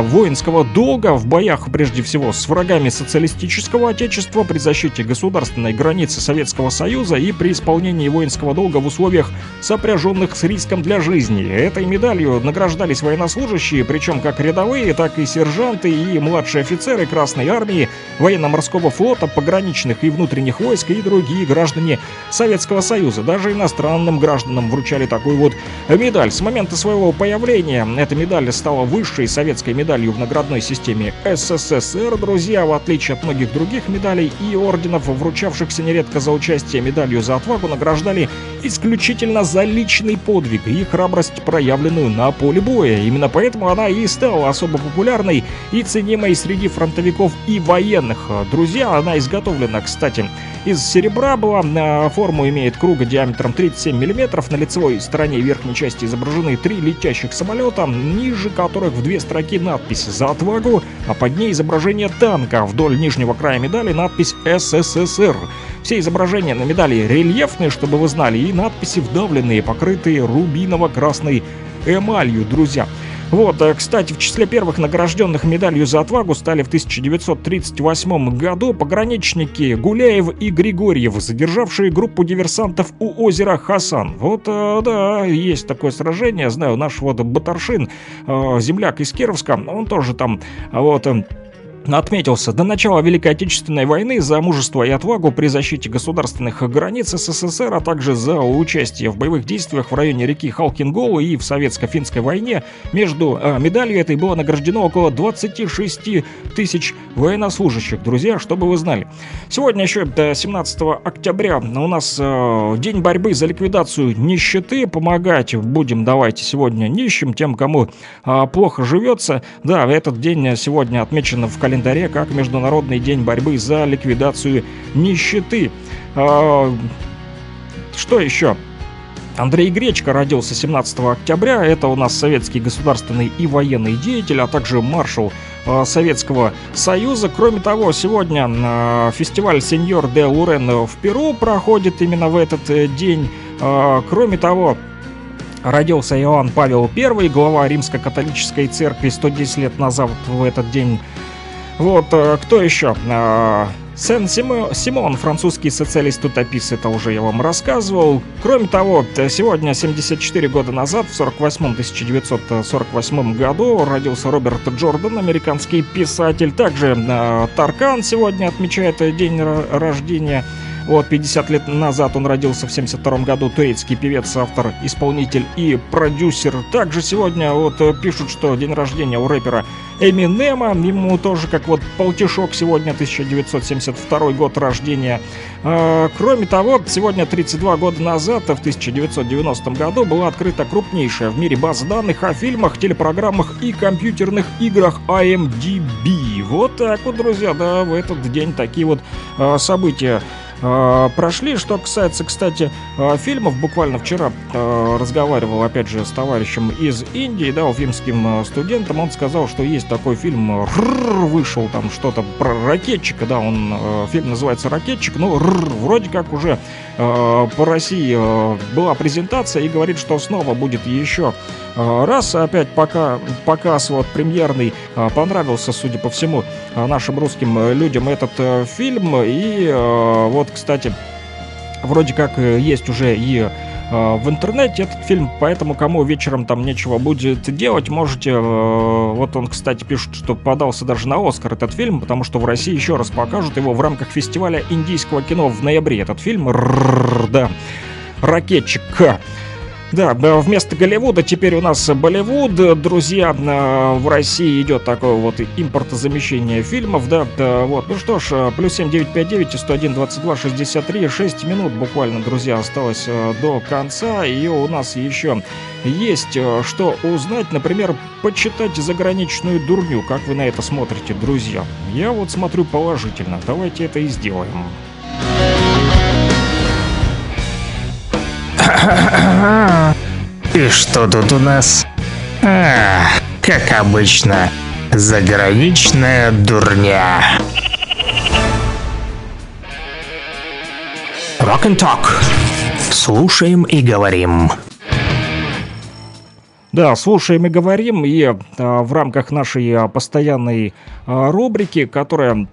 воинского долга в боях, прежде всего, с врагами социалистического Отечества, при защите государственной границы Советского Союза и при исполнении воинского долга в условиях, сопряженных с риском для жизни. Этой медалью награждались военнослужащие, причем как рядовые, так и сержанты и младшие офицеры Красной Армии, Военно-морского флота, пограничных и внутренних войск и другие граждане Советского Союза. Даже иностранным гражданам вручали такую вот медаль. С момента своего появления эта медаль стала высшей советской медалью в наградной системе СССР, друзья, в отличие от многих других медалей и орденов, вручавшихся нередко за участие. Медалью за отвагу награждали исключительно за личный подвиг и храбрость, проявленную на поле боя. Именно поэтому она и стала особо популярной и ценимой среди фронтовиков и военных. Друзья, она изготовлена, кстати, из серебра была, форму имеет круга диаметром 37 мм, на лицевой стороне верхней части изображены 3 летящих самолета, ниже которых в 2 строки надпись «За отвагу», а под ней изображение танка. Вдоль нижнего края медали надпись «СССР». Все изображения на медали рельефные, чтобы вы знали, и надписи вдавленные, покрытые рубиново-красной эмалью, друзья. Вот, кстати, в числе первых награжденных медалью за отвагу стали в 1938 году пограничники Гуляев и Григорьев, задержавшие группу диверсантов у озера Хасан. Вот, да, есть такое сражение, знаю, наш вот Батаршин, земляк из Кировска, он тоже там, вот... отметился. До начала Великой Отечественной войны за мужество и отвагу при защите государственных границ СССР, а также за участие в боевых действиях в районе реки Халкин-Голу и в Советско-финской войне. Между медалью этой было награждено около 26 тысяч военнослужащих, друзья, чтобы вы знали. Сегодня еще до 17 октября у нас день борьбы за ликвидацию нищеты. Помогать будем давайте сегодня нищим, тем, кому плохо живется. Да, этот день сегодня отмечен в календаре как Международный день борьбы за ликвидацию нищеты. Что еще? Андрей Гречко родился 17 октября, это у нас советский государственный и военный деятель, а также маршал Советского Союза. Кроме того, сегодня фестиваль «Сеньор де Лурен» в Перу проходит именно в этот день. Кроме того, родился Иоанн Павел I, глава Римско-католической церкви, 110 лет назад в этот день. Вот, кто еще? Сен-Симон, французский социалист-утопист, это уже я вам рассказывал. Кроме того, сегодня, 74 года назад, в 1948 году, родился Роберт Джордан, американский писатель. Также Таркан сегодня отмечает день рождения. Вот, 50 лет назад он родился, в 72 году, турецкий певец, автор, исполнитель и продюсер. Также сегодня вот пишут, что день рождения у рэпера Эминема, ему тоже как вот полтишок сегодня, 1972 год рождения. Кроме того, сегодня 32 года назад, в 1990 году, была открыта крупнейшая в мире база данных о фильмах, телепрограммах и компьютерных играх IMDb. Вот так вот, друзья, да, в этот день такие вот события прошли. Что касается, кстати, фильмов, буквально вчера разговаривал, опять же, с товарищем из Индии, да, уфимским студентом. Он сказал, что есть такой фильм, вышел там что-то про ракетчика, да, он, фильм называется «Ракетчик», но вроде как уже по России была презентация, и говорит, что снова будет еще раз. Опять показ вот премьерный, понравился, судя по всему, нашим русским людям этот фильм. И вот, кстати, вроде как есть уже и в интернете этот фильм, поэтому кому вечером там нечего будет делать, можете, вот он, кстати, пишет, что подался даже на «Оскар» этот фильм, потому что в России еще раз покажут его в рамках фестиваля индийского кино в ноябре, этот фильм, да, «Ракетчик». Да, вместо Голливуда теперь у нас Болливуд, друзья, в России идет такое вот импортозамещение фильмов, да, вот, ну что ж, плюс 7959-101-22-63, 6 минут буквально, друзья, осталось до конца, и у нас еще есть что узнать, например, почитать заграничную дурню, как вы на это смотрите, друзья, я вот смотрю положительно, давайте это и сделаем. И что тут у нас? Как обычно, заграничная дурня. Rock and Talk. Слушаем и говорим. Да, слушаем и говорим. И в рамках нашей постоянной рубрики, которая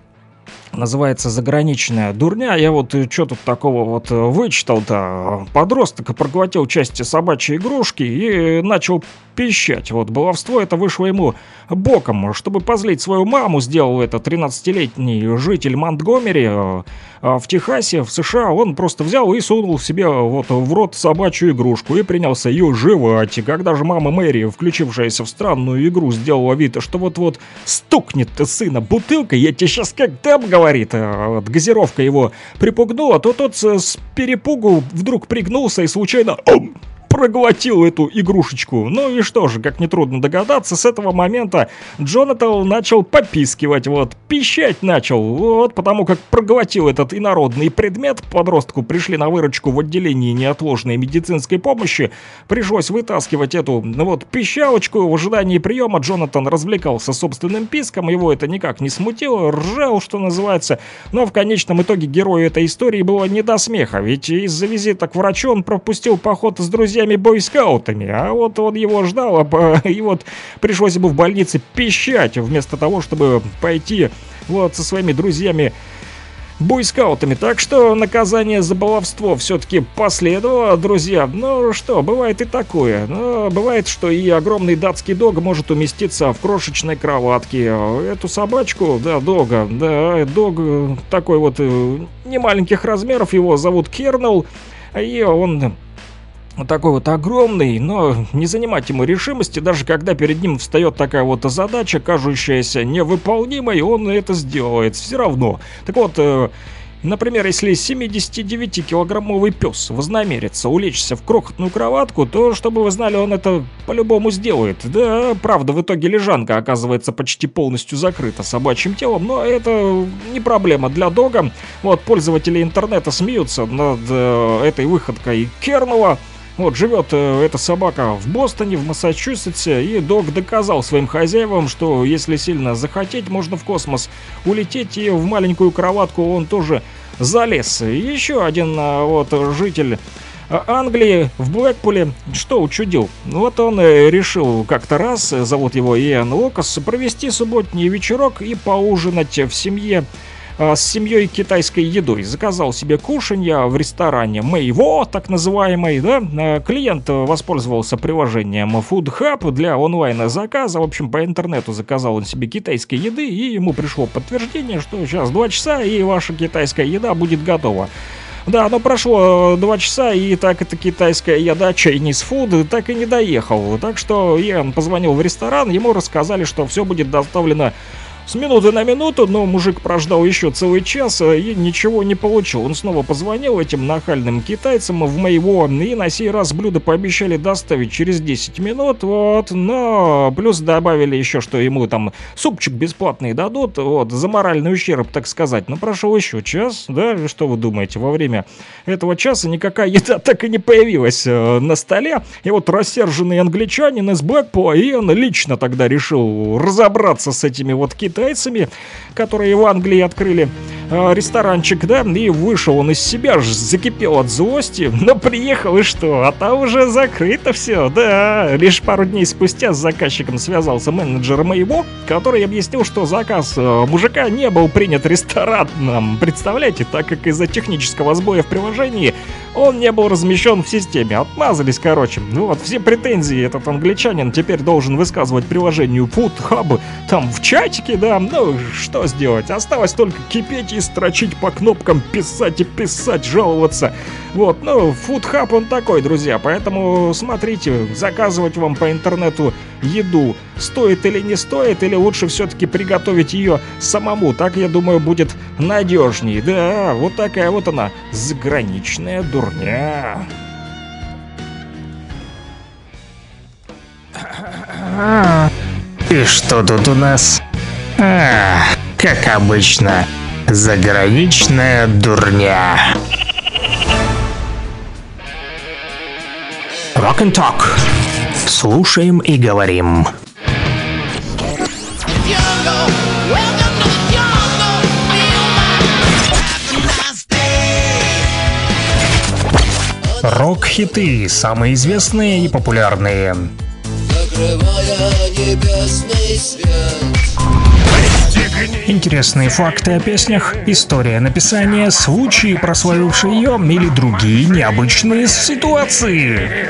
называется «Заграничная дурня». Я вот что тут такого вот вычитал-то? Подросток проглотил части собачьей игрушки и начал пищать. Вот баловство это вышло ему боком. Чтобы позлить свою маму, сделал это 13-летний житель Монтгомери в Техасе, в США. Он просто взял и сунул себе вот в рот собачью игрушку и принялся ее жевать. И когда же мама Мэри, включившаяся в странную игру, сделала вид, что вот-вот стукнет сына бутылкой, я тебе сейчас как там, говорит, газировка его припугнула, то тот с перепугу вдруг пригнулся и случайно проглотил эту игрушечку. Ну и что же, как нетрудно догадаться, с этого момента Джонатан начал попискивать, вот, пищать начал. Вот, потому как проглотил этот инородный предмет, подростку пришли на выручку в отделении неотложной медицинской помощи. Пришлось вытаскивать эту, вот, пищалочку. В ожидании приема Джонатан развлекался собственным писком, его это никак не смутило, ржал, что называется. Но в конечном итоге герою этой истории было не до смеха, ведь из-за визита к врачу он пропустил поход с друзьями бойскаутами, а вот он его ждал, и вот пришлось ему в больнице пищать, вместо того, чтобы пойти вот со своими друзьями бойскаутами. Так что наказание за баловство все-таки последовало, друзья. Ну что, бывает и такое. Но бывает, что и огромный датский дог может уместиться в крошечной кроватке. Эту собачку, да, дога, да, дог такой вот немаленьких размеров, его зовут Кернел, и он такой вот огромный, но не занимать ему решимости, даже когда перед ним встает такая вот задача, кажущаяся невыполнимой, он это сделает все равно. Так вот, например, если 79-килограммовый пес вознамерится улечься в крохотную кроватку, то, чтобы вы знали, он это по-любому сделает. Да, правда, в итоге лежанка оказывается почти полностью закрыта собачьим телом, но это не проблема для дога. Вот, пользователи интернета смеются над этой выходкой Кернела. Вот, живет эта собака в Бостоне, в Массачусетсе, и дог доказал своим хозяевам, что если сильно захотеть, можно в космос улететь, и в маленькую кроватку он тоже залез. Еще один вот житель Англии в Блэкпуле что учудил? Вот он решил как-то раз, зовут его Иэн Лукас, провести субботний вечерок и поужинать в семье с семьей китайской едой. Заказал себе кушанья в ресторане Мэйво, так называемый, да? Клиент воспользовался приложением Food Hub для онлайн-заказа. В общем, по интернету заказал он себе китайской еды, и ему пришло подтверждение, что сейчас 2 часа, и ваша китайская еда будет готова. Да, но прошло 2 часа, и так эта китайская еда, Chinese food, так и не доехал. Так что Иэн позвонил в ресторан, ему рассказали, что все будет доставлено с минуты на минуту, но мужик прождал еще целый час и ничего не получил. Он снова позвонил этим нахальным китайцам в Мэйво, и на сей раз блюдо пообещали доставить через 10 минут, вот, но плюс добавили еще, что ему там супчик бесплатный дадут, вот, за моральный ущерб, так сказать. Но прошел еще час, да, что вы думаете, во время этого часа никакая еда так и не появилась на столе, и вот рассерженный англичанин из Блэкпула, и он лично тогда решил разобраться с этими вот китайцами, которые в Англии открыли ресторанчик, да, и вышел он из себя, аж закипел от злости, но приехал, и что? А там уже закрыто все, да. Лишь пару дней спустя с заказчиком связался менеджер моего, который объяснил, что заказ мужика не был принят рестораном, представляете, так как из-за технического сбоя в приложении он не был размещен в системе. Отмазались, короче. Ну вот, все претензии этот англичанин теперь должен высказывать приложению Food Hub там в чатике, да, ну что сделать, осталось только кипеть и строчить по кнопкам, писать и писать, жаловаться. Вот, ну, фудхаб он такой, друзья, поэтому смотрите, заказывать вам по интернету еду стоит или не стоит, или лучше все-таки приготовить ее самому, так, я думаю, будет надежней, да, вот такая вот она, заграничная дурня. И что тут у нас? Как обычно, заграничная дурня. Rock and Talk. Слушаем и говорим. Рок-хиты, самые известные и популярные. Закрывая небесный свет. Интересные факты о песнях, история написания, случаи, прославившие ее, или другие необычные ситуации.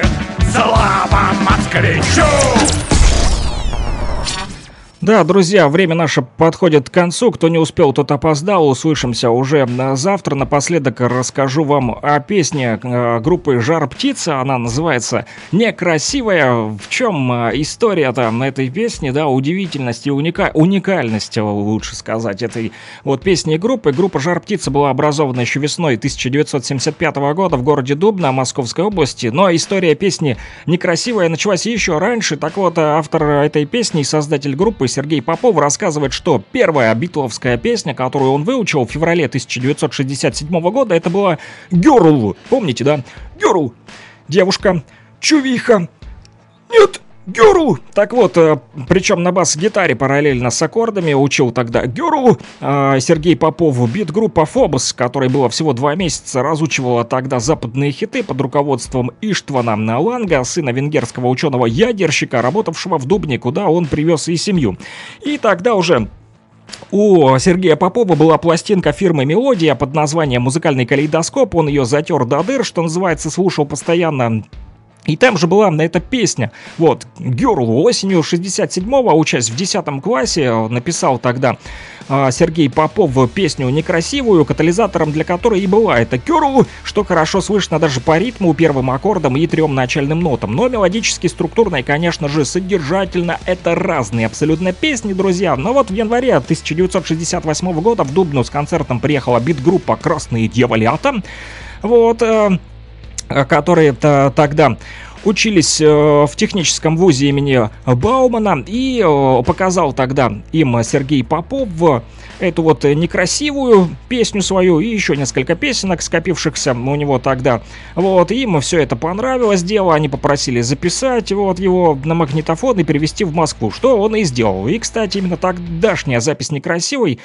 Да, друзья, время наше подходит к концу. Кто не успел, тот опоздал. Услышимся уже завтра. Напоследок расскажу вам о песне группы «Жар птица». Она называется «Некрасивая». В чем история там на этой песне? Да, удивительность и уникальность, лучше сказать, этой вот песни группы. Группа «Жар птица» была образована еще весной 1975 года в городе Дубна Московской области. Но история песни «Некрасивая» началась еще раньше. Так вот, автор этой песни и создатель группы Сергей Попов рассказывает, что первая битловская песня, которую он выучил в феврале 1967 года, это была «Гёрл». Помните, да? «Гёрл». Девушка. Чувиха. Нет. Гёрл! Так вот, причем на бас-гитаре параллельно с аккордами учил тогда Гёрл. Сергей Попов бит-группа «Фобос», которой было всего 2 месяца, разучивала тогда западные хиты под руководством Иштвана Наланга, сына венгерского ученого-ядерщика, работавшего в Дубне, куда он привез и семью. И тогда уже у Сергея Попова была пластинка фирмы «Мелодия» под названием «Музыкальный калейдоскоп». Он ее затер до дыр, что называется, слушал постоянно. И там же была эта песня, вот, «Гёрл». Осенью 67-го, учась в 10 классе, написал тогда Сергей Попов песню «Некрасивую», катализатором для которой и была эта «Гёрл», что хорошо слышно даже по ритму, первым аккордам и 3 начальным нотам. Но мелодически, структурно и, конечно же, содержательно это разные абсолютно песни, друзья. Но вот в январе 1968 года в Дубну с концертом приехала бит-группа «Красные дьяволята», вот, которые тогда учились в техническом вузе имени Баумана, и показал тогда им Сергей Попов эту вот некрасивую песню свою и еще несколько песенок, скопившихся у него тогда. Вот, им все это понравилось дело, они попросили записать вот его на магнитофон и перевести в Москву, что он и сделал. И, кстати, именно тогдашняя запись некрасивой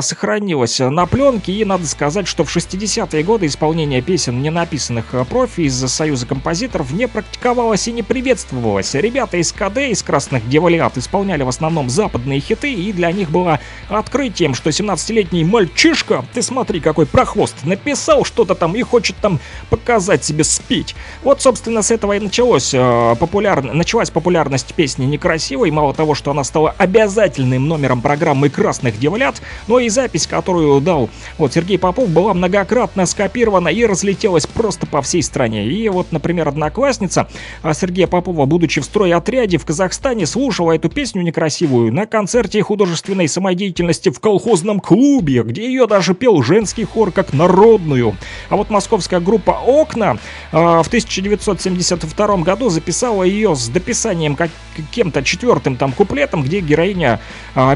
сохранилась на пленке, и надо сказать, что в 60-е годы исполнение песен, не написанных профи, из-за союза композиторов не практиковалось и не приветствовалось. Ребята из КД, из Красных Дьяволят, исполняли в основном западные хиты, и для них было открытием, что 17-летний мальчишка, ты смотри, какой прохвост, написал что-то там и хочет там показать себе спить. Вот, собственно, с этого и началось, началась популярность песни некрасивой. Мало того, что она стала обязательным номером программы Красных Дьяволят, но и запись, которую дал вот Сергей Попов, была многократно скопирована и разлетелась просто по всей стране. И вот, например, одноклассница Сергея Попова, будучи в стройотряде в Казахстане, слушала эту песню некрасивую на концерте художественной самодеятельности в колхозном клубе, где ее даже пел женский хор как народную. А вот московская группа «Окна» в 1972 году записала ее с дописанием каким-то четвертым там куплетом, где героиня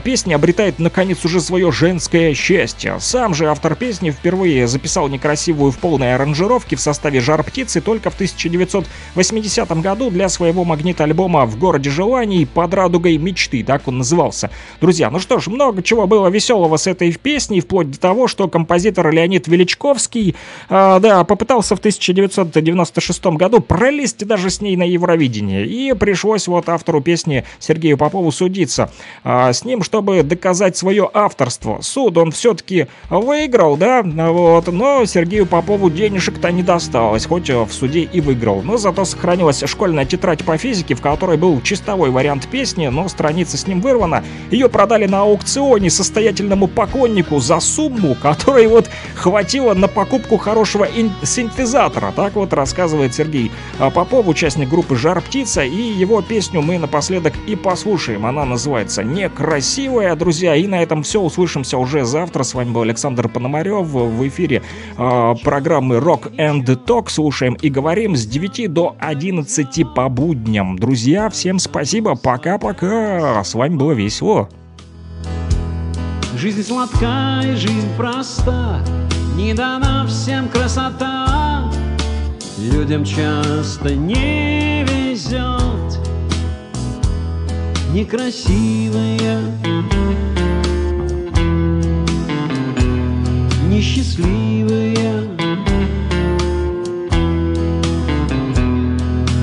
песни обретает наконец уже свое женское счастье. Сам же автор песни впервые записал некрасивую в полной аранжировке в составе «Жар птицы» только в 1980 году для своего магнитоальбома «В городе желаний, под радугой мечты», так он назывался. Друзья, ну что ж, много чего было веселого с этой песней, вплоть до того, что композитор Леонид Величковский попытался в 1996 году пролезть даже с ней на Евровидение, и пришлось вот автору песни Сергею Попову судиться с ним, чтобы доказать свое авторство. Суд он все-таки выиграл, да, вот, но Сергею Попову денежек-то не досталось, хоть в суде и выиграл. Но зато сохранилась школьная тетрадь по физике, в которой был чистовой вариант песни, но страница с ним вырвана. Ее продали на аукционе состоятельному поклоннику за сумму, которой вот хватило на покупку хорошего синтезатора. Так вот рассказывает Сергей Попов, участник группы «Жар птица», и его песню мы напоследок и послушаем. Она называется «Некрасивая», друзья. И на этом все. Услышимся уже завтра. С вами был Александр Пономарев. В эфире программы Rock and Talk. Слушаем и говорим с 9 до 11 по будням. Друзья, всем спасибо. Пока-пока. С вами было весело. Жизнь сладка и жизнь проста, не дана всем красота. Людям часто не везет, некрасивые, несчастливые.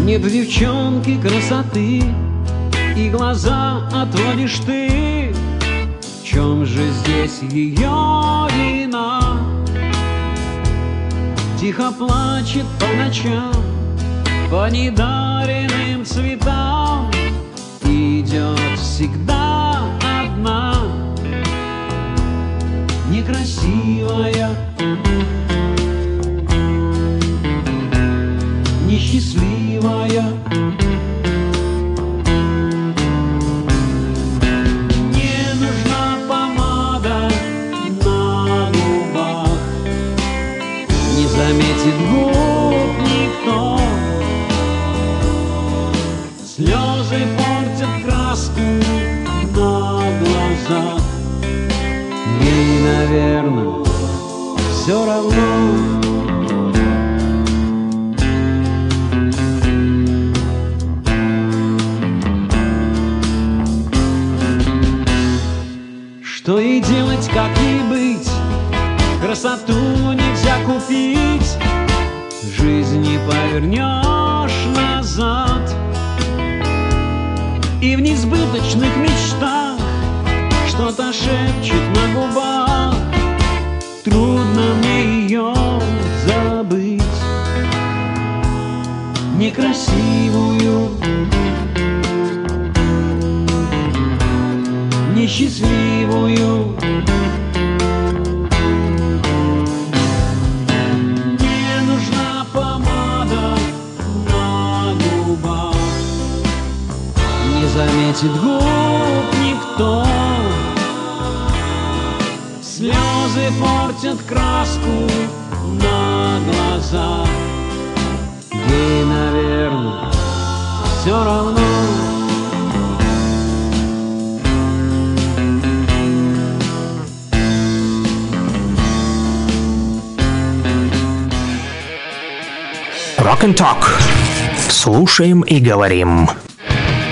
Нет в девчонке красоты, и глаза отводишь ты. В чем же здесь ее вина? Тихо плачет по ночам, по недаренным цветам, идет всегда одна, некрасивая, несчастливая. Заметит губ никто, слезы портят краску на глазах. Ей, наверное, все равно. Что и делать, как и быть, красоту нельзя купить, жизнь не повернешь назад. И в несбыточных мечтах что-то шепчет на губах. Трудно мне ее забыть, некрасивую, несчастливую. Заметит губ никто, слезы портят краску на глазах. Ей, наверное, все равно. Rock and Talk. Слушаем и говорим.